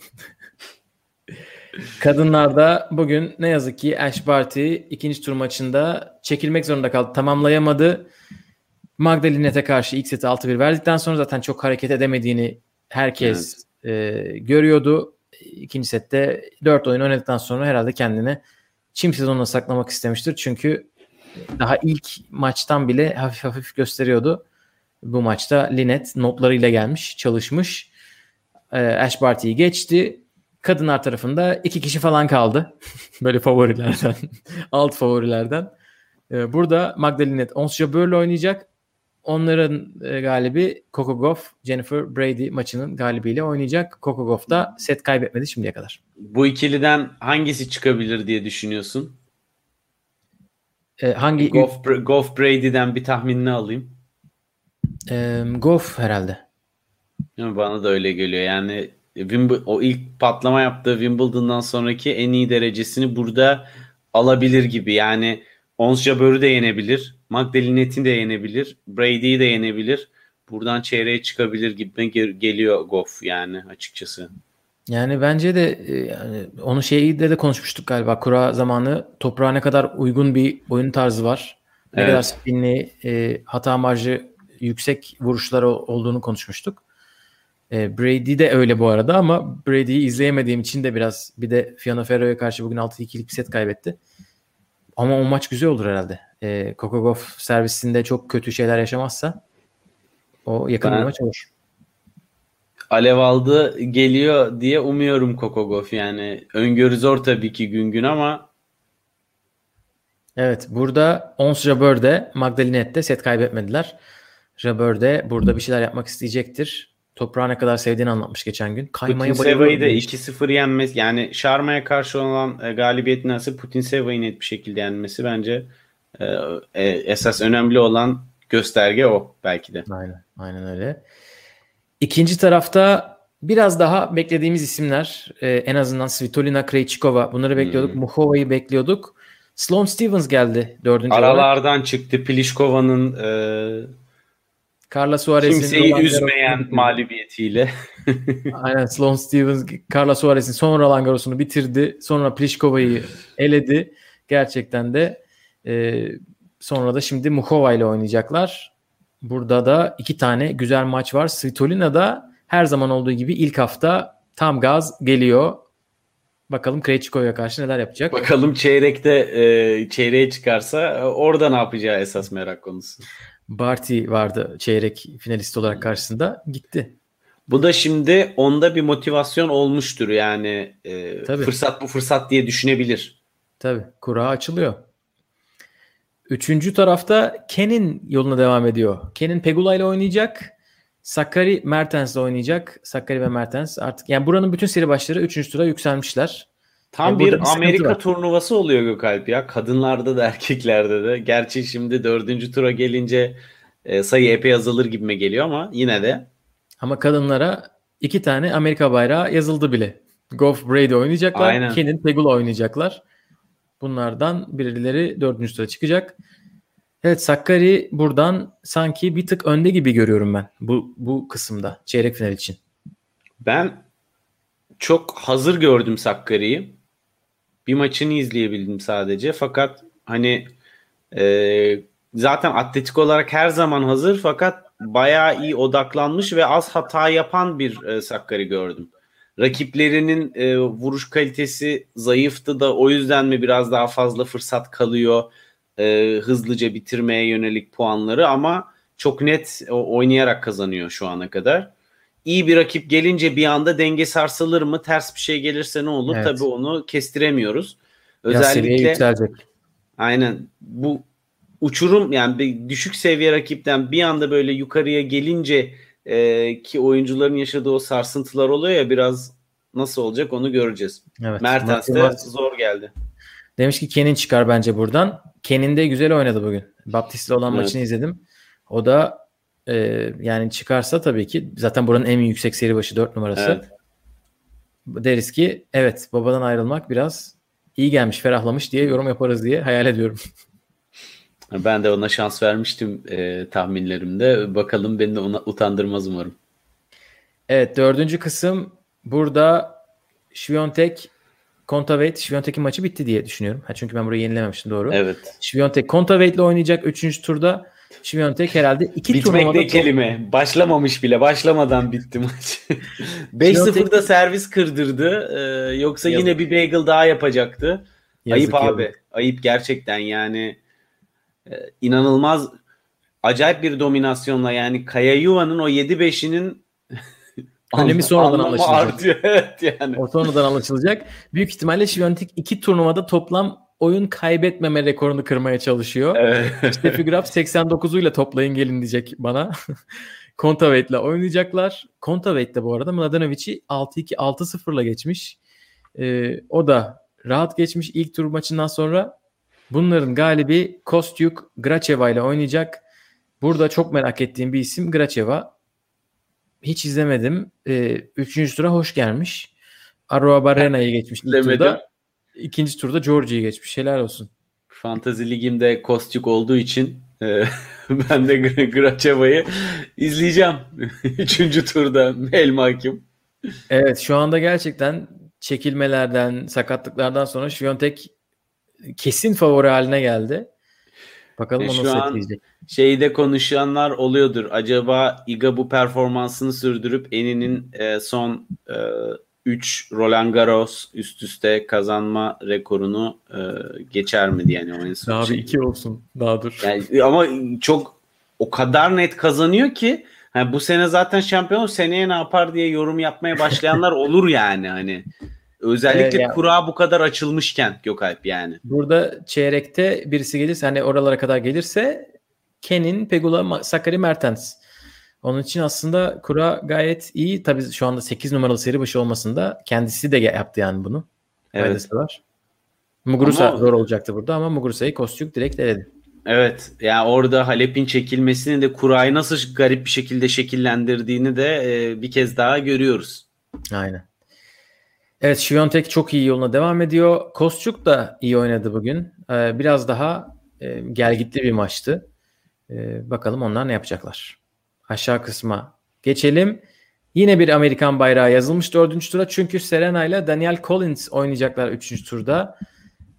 Kadınlarda bugün ne yazık ki Ash Barty 2. tur maçında çekilmek zorunda kaldı. Tamamlayamadı. Magdalenet'e karşı ilk seti 6-1 verdikten sonra zaten çok hareket edemediğini herkes görüyordu. 2. sette 4 oyun oynadıktan sonra herhalde kendini çim sezonuna saklamak istemiştir. Çünkü daha ilk maçtan bile hafif hafif gösteriyordu. Bu maçta Linet notlarıyla gelmiş, çalışmış. Ash Barty'yi geçti. Kadınlar tarafında 2 kişi falan kaldı. Böyle favorilerden, alt favorilerden. Burada Magdalinet Ons Jabeur'le oynayacak. Onların galibi Coco Gauff, Jennifer Brady maçının galibiyle oynayacak. Coco Gauff da set kaybetmedi şimdiye kadar. Bu ikiliden hangisi çıkabilir diye düşünüyorsun? Hangi Gauff Brady'den bir tahminini alayım. Gauff herhalde. Bana da öyle geliyor. Yani o ilk patlama yaptığı Wimbledon'dan sonraki en iyi derecesini burada alabilir gibi. Yani Ons Jabeur'ü de yenebilir. Magdalenet'i de yenebilir. Brady'yi de yenebilir. Buradan çeyreğe çıkabilir gibi geliyor Gauff yani açıkçası. Yani bence de yani onu şeyde de konuşmuştuk galiba. Kura zamanı toprağa ne kadar uygun bir oyun tarzı var. Ne kadar spinli, hata marjı yüksek vuruşlar olduğunu konuşmuştuk. Brady de öyle bu arada ama Brady'yi izleyemediğim için de biraz, bir de Fiannaferro'ya karşı bugün 6-2'lik bir set kaybetti. Ama o maç güzel olur herhalde. Coco Gauff servisinde çok kötü şeyler yaşamazsa o yakın bir maç olur. Alev aldı geliyor diye umuyorum Coco Gauff yani. Öngörü zor tabii ki gün gün ama. Evet, burada Ons Jabeur'de Magdalenet'te set kaybetmediler. Jabeur de burada bir şeyler yapmak isteyecektir. Toprağı ne kadar sevdiğini anlatmış geçen gün. Putintseva'yı da 2-0 yenmesi, yani Sharma'ya karşı olan galibiyetin nasıl Putintseva'yı net bir şekilde yenmesi bence esas önemli olan gösterge o belki de. Aynen öyle. İkinci tarafta biraz daha beklediğimiz isimler, en azından Svitolina, Krejcikova, bunları bekliyorduk. Muhova'yı bekliyorduk. Sloane Stephens geldi dördüncü aralardan olarak. Çıktı. Pliškova'nın Carla Suarez'in kimseyi üzmeyen mağlubiyetiyle. Aynen, Sloane Stephens Carla Suarez'in son Roland Garros'unu bitirdi. Sonra Pliškova'yı eledi. Gerçekten de sonra da şimdi Muhova ile oynayacaklar. Burada da iki tane güzel maç var. Svitolina'da her zaman olduğu gibi ilk hafta tam gaz geliyor. Bakalım Krejciko'ya karşı neler yapacak? Bakalım çeyrekte çeyreğe çıkarsa orada ne yapacağı esas merak konusu. Barty vardı çeyrek finalist olarak karşısında. Gitti. Bu da şimdi onda bir motivasyon olmuştur. Yani fırsat bu fırsat diye düşünebilir. Tabii. Kura açılıyor. Üçüncü tarafta Ken'in yoluna devam ediyor. Ken'in Pegula ile oynayacak. Sakkari Mertens'le oynayacak. Sakkari ve Mertens artık, yani buranın bütün seri başları 3. tura yükselmişler. Tam yani bir Amerika turnuvası oluyor Gökalp ya. Kadınlarda da erkeklerde de. Gerçi şimdi 4. tura gelince sayı epey azalır gibime geliyor ama yine de. Ama kadınlara 2 tane Amerika bayrağı yazıldı bile. Gauff Brady oynayacaklar. Aynen. Kenin Pegula oynayacaklar. Bunlardan birileri 4. tura çıkacak. Evet, Sakkari buradan sanki bir tık önde gibi görüyorum ben bu kısımda çeyrek final için. Ben çok hazır gördüm Sakkari'yi. Bir maçını izleyebildim sadece. Fakat hani zaten atletik olarak her zaman hazır fakat bayağı iyi odaklanmış ve az hata yapan bir Sakkari gördüm. Rakiplerinin vuruş kalitesi zayıftı da o yüzden mi biraz daha fazla fırsat kalıyor hızlıca bitirmeye yönelik puanları ama çok net oynayarak kazanıyor şu ana kadar. İyi bir rakip gelince bir anda denge sarsılır mı? Ters bir şey gelirse ne olur? Evet. Tabii onu kestiremiyoruz. Özellikle aynen bu uçurum, yani bir düşük seviye rakipten bir anda böyle yukarıya gelince ki oyuncuların yaşadığı o sarsıntılar oluyor ya, biraz nasıl olacak onu göreceğiz. Evet, Mertens de zor geldi. Demiş ki Kenin çıkar bence buradan. Kenin de güzel oynadı bugün. Baptist'le olan maçını izledim. O da yani çıkarsa tabii ki zaten buranın en yüksek seri başı 4 numarası. Evet. Deriz ki evet, babadan ayrılmak biraz iyi gelmiş, ferahlamış diye yorum yaparız diye hayal ediyorum. Ben de ona şans vermiştim tahminlerimde. Bakalım beni de ona utandırmaz umarım. Evet, 4. kısım burada Świątek Kontaveit, Świątek'in maçı bitti diye düşünüyorum. Çünkü ben burayı yenilememiştim, doğru. Evet. Świątek Kontaveit'le oynayacak 3. turda. Świątek herhalde 2 turnuvada... Bitmek ne kelime. Başlamamış bile. Başlamadan bitti maç. 5-0'da servis kırdırdı. Yoksa yazık. Yine bir bagel daha yapacaktı. Yazık, ayıp abi. Ayıp gerçekten yani. İnanılmaz. Acayip bir dominasyonla yani Kayayuva'nın o 7-5'inin önemi sonradan anlaşılacak. Artıyor, evet yani. O sonradan anlaşılacak. Büyük ihtimalle Świątek 2 turnuvada toplam oyun kaybetmeme rekorunu kırmaya çalışıyor. Evet. İşte Figueras 89'uyla toplayın gelin diyecek bana. Kontaveit'le oynayacaklar. Kontaveit de bu arada Mladenovic'i 6-2, 6-0'la geçmiş. O da rahat geçmiş ilk tur maçından sonra. Bunların galibi Kostyuk Gracheva ile oynayacak. Burada çok merak ettiğim bir isim Gracheva. Hiç izlemedim. 3. tura hoş gelmiş. Aroa Barena'yı geçmiş ilk turda. 2. turda Georgia'yı geçmiş. Helal olsun. Fantezi ligimde Kostyuk olduğu için ben de Gracheva'yı izleyeceğim. 3. turda el mahkum. Evet, şu anda gerçekten çekilmelerden, sakatlıklardan sonra Świątek kesin favori haline geldi. Bakalım onu nasıl etkileyecek. Şeyde konuşanlar oluyordur. Acaba Iga bu performansını sürdürüp Eni'nin son 3 Roland Garros üst üste kazanma rekorunu geçer mi diye. Yani daha bir 2 olsun. Daha dur. Yani, ama çok o kadar net kazanıyor ki yani bu sene zaten şampiyon, seneye ne yapar diye yorum yapmaya başlayanlar olur yani. Hani özellikle yani, kura bu kadar açılmışken Gökalp yani. Burada çeyrekte birisi gelirse, hani oralara kadar gelirse Kenin, Pegula, Sakari, Mertens. Onun için aslında kura gayet iyi. Tabii şu anda 8 numaralı seri başı olmasında kendisi de yaptı yani bunu. Evet. Var. Muguruza ama zor olacaktı burada ama Muguruza'yı Kostyuk direkt eledi. Evet. Yani orada Halep'in çekilmesini de kurayı nasıl garip bir şekilde şekillendirdiğini de bir kez daha görüyoruz. Aynen. Evet, Şiviyontek çok iyi yoluna devam ediyor. Kostyuk da iyi oynadı bugün. Biraz daha gelgitli bir maçtı. Bakalım onlar ne yapacaklar. Aşağı kısma geçelim. Yine bir Amerikan bayrağı yazılmış 4. tura. Çünkü Serena ile Danielle Collins oynayacaklar 3. turda.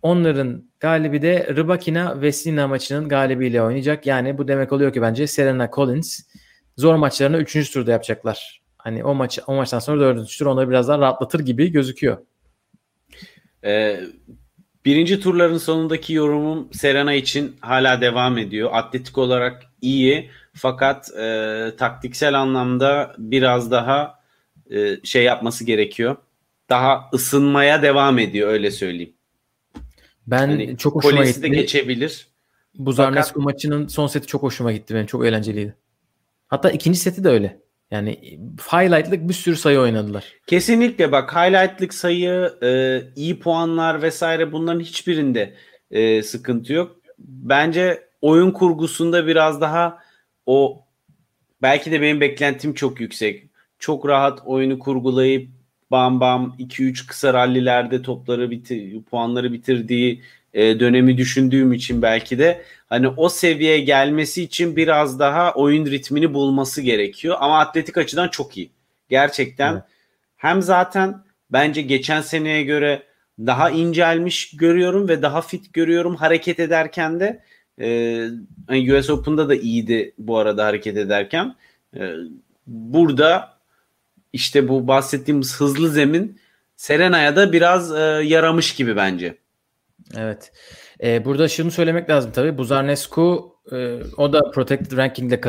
Onların galibi de Rybakina-Vesnina maçının galibiyle oynayacak. Yani bu demek oluyor ki bence Serena Collins zor maçlarını 3. turda yapacaklar. Hani o maçtan sonra 4. tur onları biraz daha rahatlatır gibi gözüküyor. Birinci turların sonundaki yorumum Serena için hala devam ediyor. Atletik olarak iyi fakat taktiksel anlamda biraz daha şey yapması gerekiyor. Daha ısınmaya devam ediyor, öyle söyleyeyim. Ben hani çok hoşuma gitti. Polisi de geçebilir. Bu Zarnescu maçının son seti çok hoşuma gitti benim. Çok eğlenceliydi. Hatta ikinci seti de öyle. Yani highlight'lık bir sürü sayı oynadılar. Kesinlikle bak, highlight'lık sayı, iyi puanlar vesaire bunların hiçbirinde sıkıntı yok. Bence oyun kurgusunda biraz daha o, belki de benim beklentim çok yüksek. Çok rahat oyunu kurgulayıp bam bam 2-3 kısa rallilerde topları puanları bitirdiği dönemi düşündüğüm için belki de hani o seviyeye gelmesi için biraz daha oyun ritmini bulması gerekiyor. Ama atletik açıdan çok iyi. Gerçekten. Evet. Hem zaten bence geçen seneye göre daha incelmiş görüyorum ve daha fit görüyorum hareket ederken de. Hani US Open'da da iyiydi bu arada hareket ederken. Burada işte bu bahsettiğimiz hızlı zemin Serena'ya da biraz yaramış gibi bence. Evet. Burada şunu söylemek lazım tabii. Buzarnescu o da Protected Ranking'de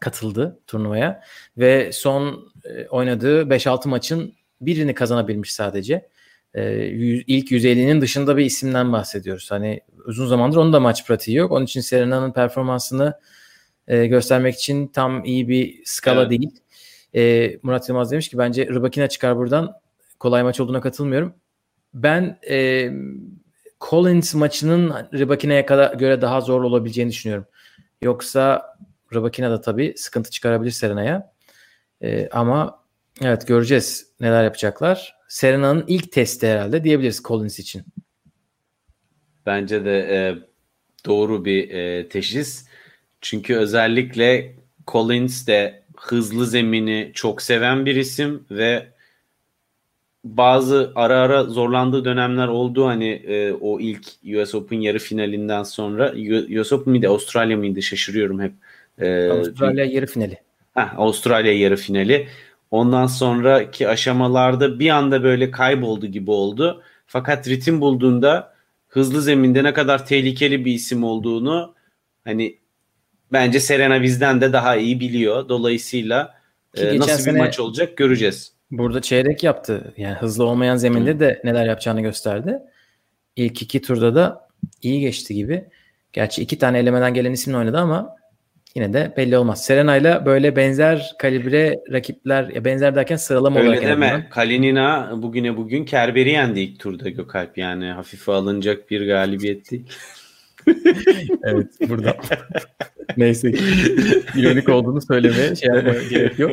katıldı turnuvaya ve son oynadığı 5-6 maçın birini kazanabilmiş sadece. İlk 150'nin dışında bir isimden bahsediyoruz. Hani uzun zamandır onun da maç pratiği yok. Onun için Serena'nın performansını göstermek için tam iyi bir skala değil. Murat Yılmaz demiş ki bence Rybakina çıkar buradan. Kolay maç olduğuna katılmıyorum. Ben Collins maçının Rybakina'ya göre daha zor olabileceğini düşünüyorum. Yoksa Rybakina da tabii sıkıntı çıkarabilir Serena'ya. Ama evet, göreceğiz neler yapacaklar. Serena'nın ilk testi herhalde diyebiliriz Collins için. Bence de doğru bir teşhis. Çünkü özellikle Collins de hızlı zemini çok seven bir isim ve bazı ara zorlandığı dönemler oldu. Hani o ilk US Open yarı finalinden sonra US Open miydi, Avustralya mıydı, şaşırıyorum hep. Avustralya yarı finali. Avustralya yarı finali. Ondan sonraki aşamalarda bir anda böyle kayboldu gibi oldu. Fakat ritim bulduğunda hızlı zeminde ne kadar tehlikeli bir isim olduğunu hani bence Serena bizden de daha iyi biliyor. Dolayısıyla nasıl bir maç olacak göreceğiz. Burada çeyrek yaptı. Yani hızlı olmayan zeminde de neler yapacağını gösterdi. İlk 2 turda da iyi geçti gibi. Gerçi 2 tane elemeden gelen isimle oynadı ama yine de belli olmaz. Serena'yla böyle benzer kalibre rakipler, ya benzer derken sıralama öyle olarak. Öyle deme. Kalinina bugün Kerber'i yendi ilk turda Gökalp. Yani hafife alınacak bir galibiyetti. Evet, burada. Neyse ki ironik olduğunu söylemeye gerek yok.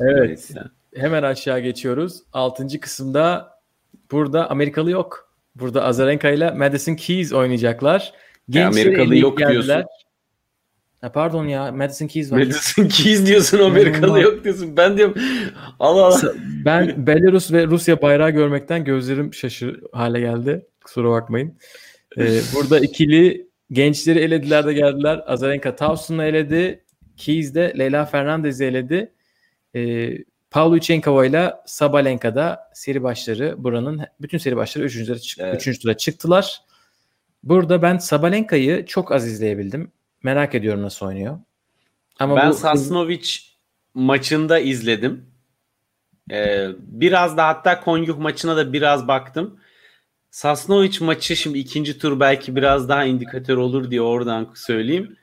Evet. Hemen aşağı geçiyoruz. 6. kısımda burada Amerikalı yok. Burada Azarenka ile Madison Keys oynayacaklar. Amerikalı yok geldiler. Diyorsun. Pardon ya, Madison Keys var. Madison Keys diyorsun, Amerikalı yok diyorsun. Ben diyorum Allah Allah. Ben Belarus ve Rusya bayrağı görmekten gözlerim şaşır hale geldi. Kusura bakmayın. Burada ikili gençleri elediler de geldiler. Azarenka Towson'u eledi. Keys de Leyla Fernandez'i eledi. Pavlyuchenkova ile Sabalenka da seri başları, buranın bütün seri başları 3. tura çıktılar. Burada ben Sabalenka'yı çok az izleyebildim. Merak ediyorum nasıl oynuyor. Ama ben Sasnovic maçında izledim. Biraz da hatta Konyuk maçına da biraz baktım. Sasnovic maçı şimdi 2. tur belki biraz daha indikatör olur diye oradan söyleyeyim.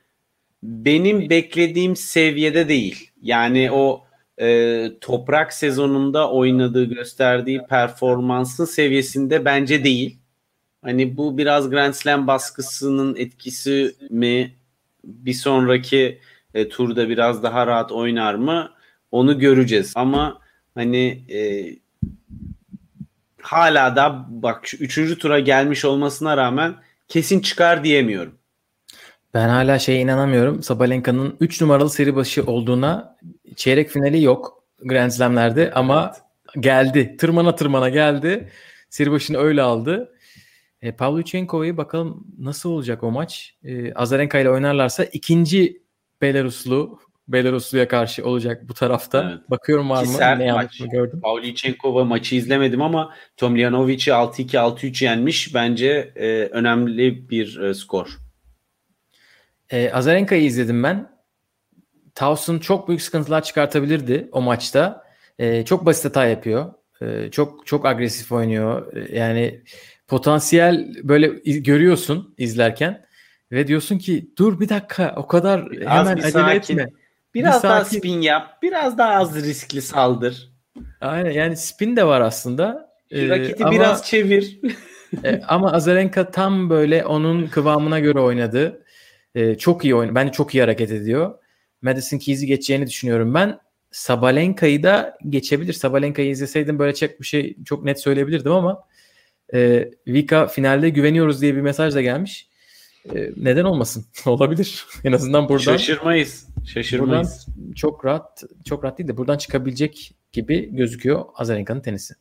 Benim beklediğim seviyede değil. Yani o toprak sezonunda oynadığı, gösterdiği performansın seviyesinde bence değil. Hani bu biraz Grand Slam baskısının etkisi mi? Bir sonraki turda biraz daha rahat oynar mı? Onu göreceğiz. Ama hani hala da bak şu 3. tura gelmiş olmasına rağmen kesin çıkar diyemiyorum. Ben hala şeye inanamıyorum. Sabalenka'nın 3 numaralı seri başı olduğuna. Çeyrek finali yok Grand Slam'lerde ama evet, geldi. Tırmana tırmana geldi. Seri başını öyle aldı. Pavlyuchenkova'yı bakalım nasıl olacak o maç. Azarenka ile oynarlarsa 2. Belaruslu'ya karşı olacak bu tarafta. Evet. Bakıyorum var mı? Ne yaptığını gördüm. Pavlyuchenkova maçı izlemedim ama Tomljanovic'i 6-2 6-3 yenmiş. Bence önemli bir skor. Azarenka'yı izledim ben. Towson çok büyük sıkıntılar çıkartabilirdi o maçta. Çok basit hata yapıyor. Çok agresif oynuyor. Yani potansiyel böyle görüyorsun izlerken ve diyorsun ki dur bir dakika, o kadar hemen acele etme. Biraz daha spin yap. Biraz daha az riskli saldır. Aynen, yani spin de var aslında. Raketi biraz çevir. Ama Azarenka tam böyle onun kıvamına göre oynadı. Çok iyi oynadı. Bence çok iyi hareket ediyor. Madison Keys'i geçeceğini düşünüyorum ben. Sabalenka'yı da geçebilir. Sabalenka'yı izleseydim böyle bir şey çok net söyleyebilirdim ama Vika finalde güveniyoruz diye bir mesaj da gelmiş. Neden olmasın? Olabilir. En azından buradan. Şaşırmayız. Buradan çok rahat değil de buradan çıkabilecek gibi gözüküyor Azarenka'nın tenisi.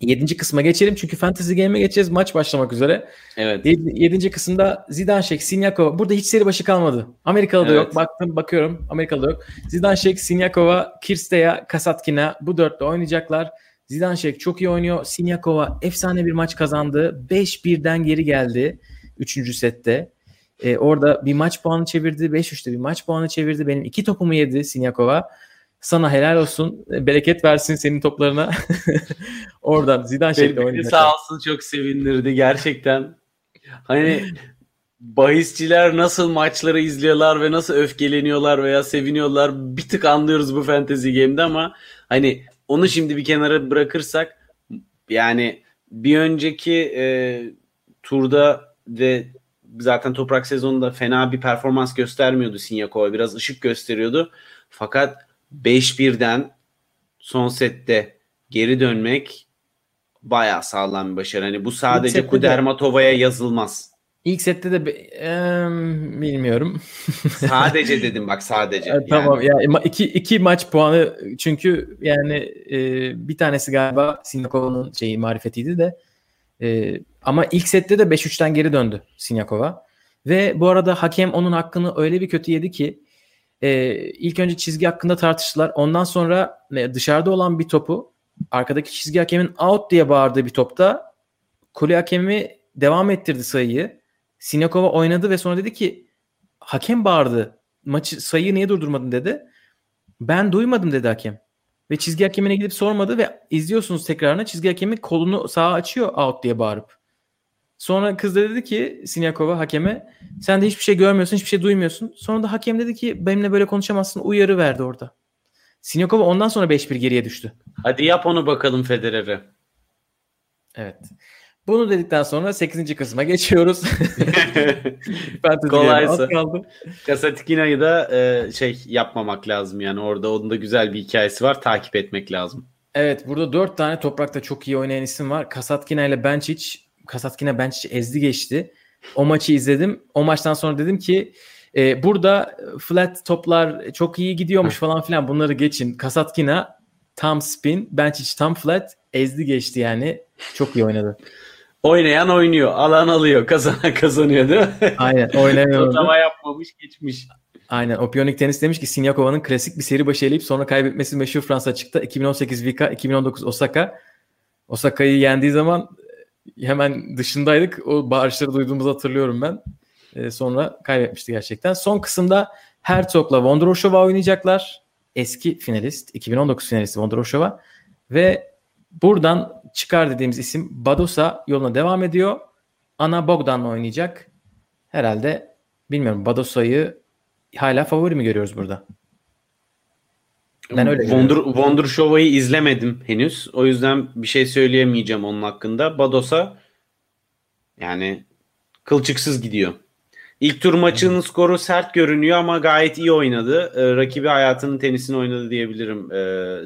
7. kısma geçelim çünkü Fantasy Game'e geçeceğiz. Maç başlamak üzere. Evet. 7. kısımda Zidanšek, Siniakova. Burada hiç seri başı kalmadı. Amerikalı da yok. Bakıyorum. Amerikalı da yok. Zidanšek, Siniakova, Kirsteya, Kasatkina bu dörtlü oynayacaklar. Zidanšek çok iyi oynuyor. Siniakova efsane bir maç kazandı. 5-1'den geri geldi 3. sette. Orada bir maç puanı çevirdi. 5-3'te bir maç puanı çevirdi. Benim 2 topumu yedi Siniakova. Sana helal olsun. Bereket versin senin toplarına. Oradan Zidanšek'le oynadı. Sağ olsun, çok sevindirdi gerçekten. Hani bahisçiler nasıl maçları izliyorlar ve nasıl öfkeleniyorlar veya seviniyorlar. Bir tık anlıyoruz bu fantasy game'de ama hani onu şimdi bir kenara bırakırsak, yani bir önceki turda ve zaten toprak sezonunda fena bir performans göstermiyordu Siniakova. Biraz ışık gösteriyordu. Fakat 5-1'den son sette geri dönmek bayağı sağlam bir başarı. Hani bu sadece Kudermatova'ya yazılmaz. İlk sette de bilmiyorum. Sadece dedim bak, sadece. Yani. Tamam ya, iki maç puanı çünkü yani bir tanesi galiba Siniakova'nın marifetiydi de ama ilk sette de 5-3'ten geri döndü Siniakova ve bu arada hakem onun hakkını öyle bir kötü yedi ki ilk önce çizgi hakkında tartıştılar. Ondan sonra dışarıda olan bir topu arkadaki çizgi hakemin out diye bağırdığı bir topta kule hakemi devam ettirdi sayıyı. Siniakova oynadı ve sonra dedi ki hakem bağırdı. Maçı, sayıyı niye durdurmadın dedi. Ben duymadım dedi hakem. Ve çizgi hakemine gidip sormadı ve izliyorsunuz tekrarına çizgi hakemi kolunu sağa açıyor out diye bağırıp. Sonra kız da dedi ki Siniakova hakeme, sen de hiçbir şey görmüyorsun, hiçbir şey duymuyorsun. Sonra da hakem dedi ki benimle böyle konuşamazsın, uyarı verdi orada. Siniakova ondan sonra 5-1 geriye düştü. Hadi yap onu bakalım Federer'e. Evet. Bunu dedikten sonra 8. kısma geçiyoruz. Kolaysa. Kasatkina'yı da yapmamak lazım yani orada. Onun da güzel bir hikayesi var. Takip etmek lazım. Evet, burada 4 tane toprakta çok iyi oynayan isim var. Kasatkina ile Benčić. Kasatkina Benčić'i ezdi geçti. O maçı izledim. O maçtan sonra dedim ki burada flat toplar çok iyi gidiyormuş falan filan, bunları geçin. Kasatkina tam spin, Benčić tam flat ezdi geçti yani. Çok iyi oynadı. Oynayan oynuyor, alan alıyor, kazanan kazanıyor değil mi? Aynen, oynamıyor. Toplama yapmamış, geçmiş. Aynen, o Piyonik Tenis demiş ki Sinyakova'nın klasik bir seri başı eleyip sonra kaybetmesi meşhur Fransa açıkta. 2018 VK, 2019 Osaka. Osaka'yı yendiği zaman hemen dışındaydık. O bağırışları duyduğumuzu hatırlıyorum ben. Sonra kaybetmişti gerçekten. Son kısımda Hertog'la Vondroshova oynayacaklar. Eski finalist, 2019 finalisti Vondroshova. Ve buradan çıkar dediğimiz isim Badosa yoluna devam ediyor. Ana Bogdan'la oynayacak. Herhalde bilmiyorum, Badosa'yı hala favori mi görüyoruz burada? Ben öyle Vondroshova'yı izlemedim henüz. O yüzden bir şey söyleyemeyeceğim onun hakkında. Badosa yani kılçıksız gidiyor. İlk tur maçının skoru sert görünüyor ama gayet iyi oynadı. Rakibi hayatının tenisini oynadı diyebilirim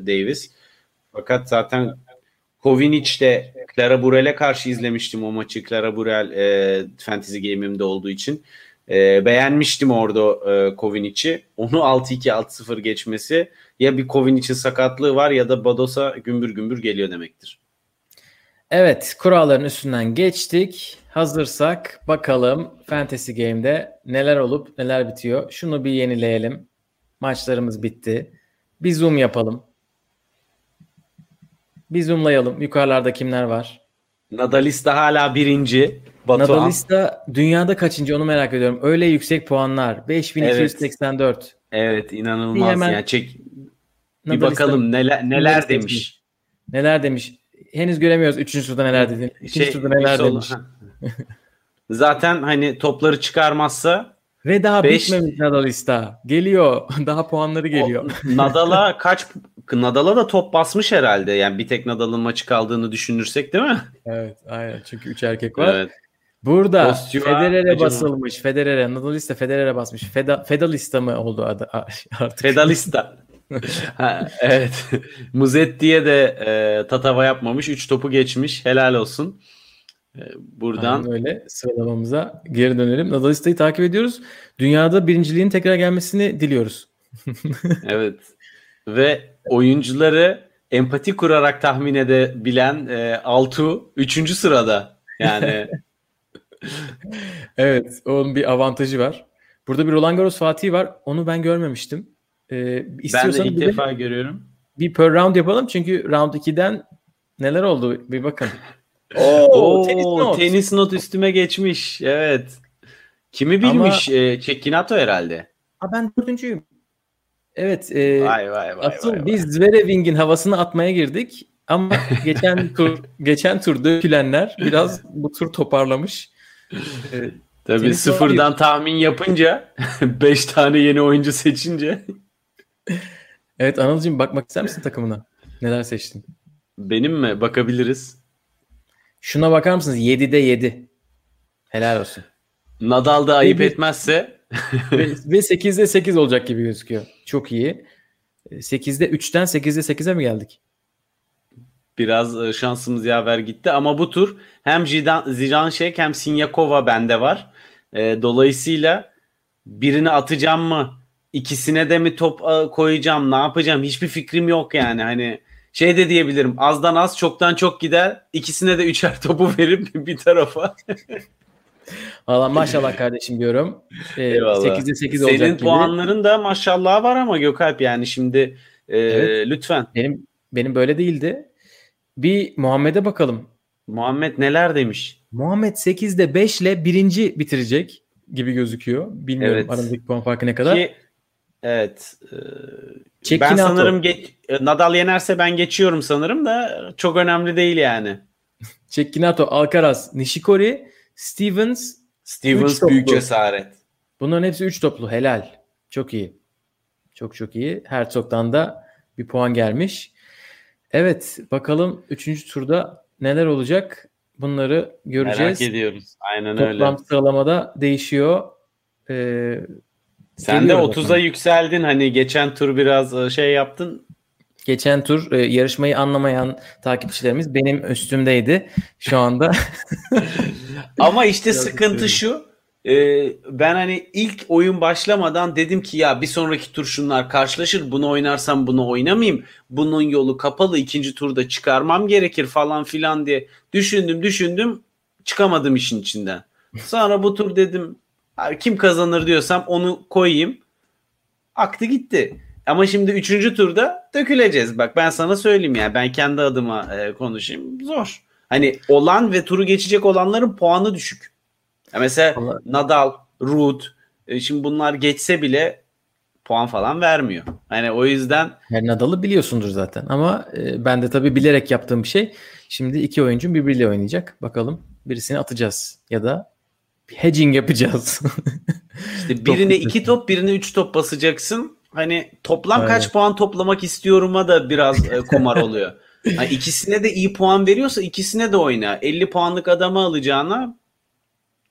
Davis. Fakat zaten Kovinic de Clara Burel'e karşı izlemiştim o maçı. Clara Burel Fantasy Game'imde olduğu için. Beğenmiştim orada Kovinic'i. Onu 6-2, 6-0 geçmesi ya bir Kovinic'in sakatlığı var ya da Badosa gümbür gümbür geliyor demektir. Evet, kuralların üstünden geçtik. Hazırsak bakalım Fantasy Game'de neler olup neler bitiyor. Şunu bir yenileyelim. Maçlarımız bitti. Bir zoom yapalım. Bir zoomlayalım. Yukarılarda kimler var? Nadalista hala birinci. Batuhan. Nadalista dünyada kaçıncı onu merak ediyorum. Öyle yüksek puanlar. 5284. Evet, evet, inanılmaz. Hemen... Yani çek. Bir bakalım neler demiş. Neler demiş. Henüz göremiyoruz 3. turda neler dediğini. 2. turda neler demiş. Zaten hani topları çıkarmazsa. Ve daha bitmemiş Nadalista. Geliyor. Daha puanları geliyor. Nadal'a Nadal'a da top basmış herhalde. Yani bir tek Nadal'ın maçı kaldığını düşünürsek değil mi? Evet, aynen. Çünkü 3 erkek var. Evet. Burada Federer'e basılmış. Federer'e, Nadalista Federer'e basmış. Fedalista mı oldu adı artık? Fedalista. Ha, evet. Musetti'ye de tatava yapmamış. 3 topu geçmiş. Helal olsun. Buradan aynen öyle sıralamamıza geri dönelim. Nadalista'yı takip ediyoruz. Dünyada birinciliğin tekrar gelmesini diliyoruz. Evet. Ve oyuncuları empati kurarak tahmin edebilen Altu 3. sırada. Yani evet, onun bir avantajı var. Burada bir Roland Garros Fatih var. Onu ben görmemiştim. Ben de ilk defa görüyorum. Bir per round yapalım çünkü round 2'den neler oldu bir bakın. Tenis not üstüme geçmiş. Evet. Kimi bilmiş? Cecchinato herhalde. Ben 4.'üyüm. Evet. Asıl biz Zverev'in havasını atmaya girdik. Ama geçen tur dökülenler biraz bu tur toparlamış. Tabii sıfırdan tahmin yapınca 5 tane yeni oyuncu seçince. Evet Anıl'cığım, bakmak ister misin takımına? Neler seçtin? Benim mi? Bakabiliriz. Şuna bakar mısınız? 7'de 7. Helal olsun. Nadal da ayıp etmezse. Ve 8'de 8 olacak gibi gözüküyor. Çok iyi. 8'de 3'ten 8'de 8'e mi geldik? Biraz şansımız yaver gitti. Ama bu tur hem Zidanšek hem Sinyakova bende var. Dolayısıyla birini atacağım mı? İkisine de mi top koyacağım? Ne yapacağım? Hiçbir fikrim yok yani. Hani şey de diyebilirim. Azdan az, çoktan çok gider. İkisine de 3'er topu verip bir tarafa. Valla maşallah kardeşim diyorum. 8'de 8 olacak. Senin gibi puanların da maşallah var ama Gökalp yani şimdi evet. Lütfen. Benim böyle değildi. Bir Muhammed'e bakalım. Muhammed neler demiş? Muhammed 8'de 5 ile birinci bitirecek gibi gözüküyor. Bilmiyorum evet. Aramızdaki puan farkı ne kadar. Ki, evet. Ben sanırım Nadal yenerse ben geçiyorum sanırım da çok önemli değil yani. Cecchinato, Alcaraz, Nishikori, Stevens büyük cesaret. Bunların hepsi 3 toplu. Helal. Çok iyi. Çok çok iyi. Hertzog'dan da bir puan gelmiş. Evet. Bakalım 3. turda neler olacak? Bunları göreceğiz. Merak ediyoruz. Aynen öyle. Toplam sıralamada değişiyor. Sen de 30'a yükseldin. Hani geçen tur biraz şey yaptın. Geçen tur yarışmayı anlamayan takipçilerimiz benim üstümdeydi şu anda. Ama işte biraz sıkıntı şu. Ben hani ilk oyun başlamadan dedim ki ya bir sonraki tur şunlar karşılaşır. Bunu oynarsam bunu oynamayayım. Bunun yolu kapalı. 2. turda çıkarmam gerekir falan filan diye düşündüm. çıkamadım işin içinden. Sonra bu tur dedim kim kazanır diyorsam onu koyayım. Aktı gitti. Ama şimdi 3. turda döküleceğiz. Bak ben sana söyleyeyim ya. Ben kendi adıma konuşayım. Zor. Hani olan ve turu geçecek olanların puanı düşük. Ya mesela Allah. Nadal, Ruud şimdi bunlar geçse bile puan falan vermiyor. Hani o yüzden... Her Nadal'ı biliyorsundur zaten. Ama ben de tabii bilerek yaptığım bir şey. Şimdi iki oyuncum birbiriyle oynayacak. Bakalım birisini atacağız. Ya da hedging yapacağız. İşte birine 2 top, birine 3 top basacaksın. Hani toplam aynen. Kaç puan toplamak istiyorum'a da biraz kumar oluyor. Yani ikisine de iyi puan veriyorsa ikisine de oyna. 50 puanlık adamı alacağına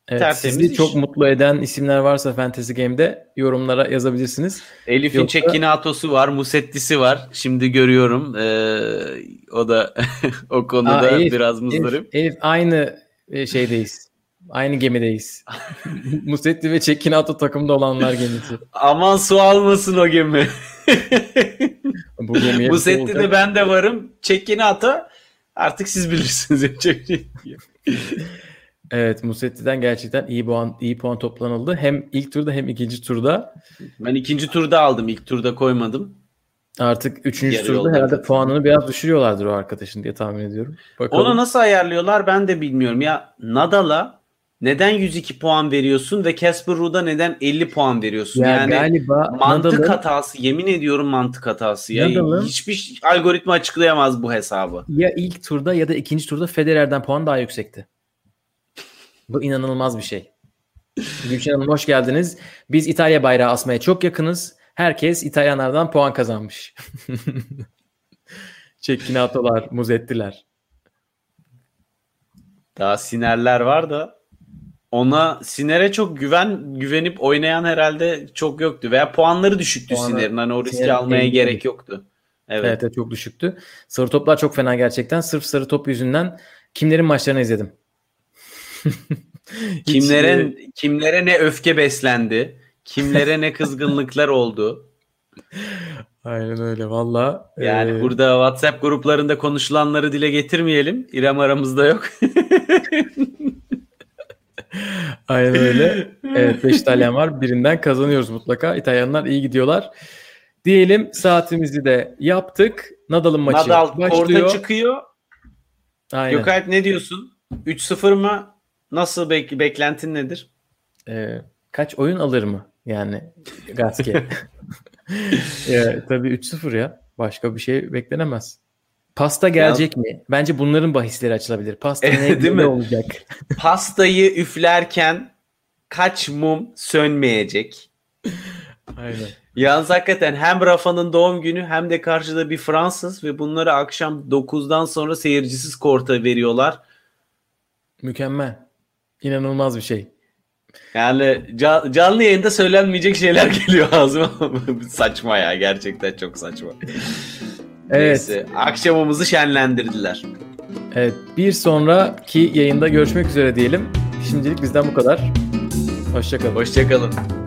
evet, sizi çok mutlu eden isimler varsa Fantasy Game'de yorumlara yazabilirsiniz. Elif'in yoksa... Cechinato'su var, Musetti'si var. Şimdi görüyorum. O da o konuda biraz muzdarip. Elif aynı şeydeyiz. Aynı gemideyiz. Musetti ve Cecchinato takımda olanlar gemisi. Aman su almasın o gemi. Musetti de ben de varım. Cecchinato artık siz bilirsiniz. Evet, Musetti'den gerçekten iyi puan toplanıldı. Hem ilk turda hem ikinci turda. Ben ikinci turda aldım. İlk turda koymadım. Artık 3. turda herhalde puanını biraz düşürüyorlardır o arkadaşın diye tahmin ediyorum. Bakalım. Ona nasıl ayarlıyorlar ben de bilmiyorum. Ya Nadal'a neden 102 puan veriyorsun ve Casper Ruud'a neden 50 puan veriyorsun? Yani galiba mantık hatası. Yemin ediyorum mantık hatası. Ya. Hiçbir algoritma açıklayamaz bu hesabı. Ya ilk turda ya da ikinci turda Federer'den puan daha yüksekti. Bu inanılmaz bir şey. Gülşen Hanım hoş geldiniz. Biz İtalya bayrağı asmaya çok yakınız. Herkes İtalyanlardan puan kazanmış. Cechinato'lar, Musetti'ler. Daha Siner'ler var da Siner'e çok güvenip oynayan herhalde çok yoktu. Veya puanları düşüktü Siner'in. Hani o riski almaya gerek yoktu. Evet, çok düşüktü. Sarı toplar çok fena gerçekten. Sırf sarı top yüzünden kimlerin maçlarını izledim. Kimlere ne öfke beslendi. Kimlere ne kızgınlıklar oldu. Aynen öyle valla. Yani burada WhatsApp gruplarında konuşulanları dile getirmeyelim. İrem aramızda yok. Aynen öyle. Evet 5 İtalyan var. Birinden kazanıyoruz mutlaka. İtalyanlar iyi gidiyorlar. Diyelim saatimizi de yaptık. Nadal'ın maçı başlıyor. Nadal orta çıkıyor. Aynen. Gökalp ne diyorsun? 3-0 mı? Nasıl beklentin nedir? Kaç oyun alır mı? Yani Gaske. Tabii 3-0 ya. Başka bir şey beklenemez. Pasta gelecek mi? Bence bunların bahisleri açılabilir. Pasta ne olacak? Pastayı üflerken kaç mum sönmeyecek? Aynen. Yalnız hakikaten hem Rafa'nın doğum günü hem de karşıda bir Fransız ve bunları akşam 9'dan sonra seyircisiz korta veriyorlar. Mükemmel. İnanılmaz bir şey. Yani canlı yayında söylenmeyecek şeyler geliyor ağzıma. Saçma ya. Gerçekten çok saçma. Evet. Neyse, akşamımızı şenlendirdiler. Evet. Bir sonraki yayında görüşmek üzere diyelim. Şimdilik bizden bu kadar. Hoşçakalın.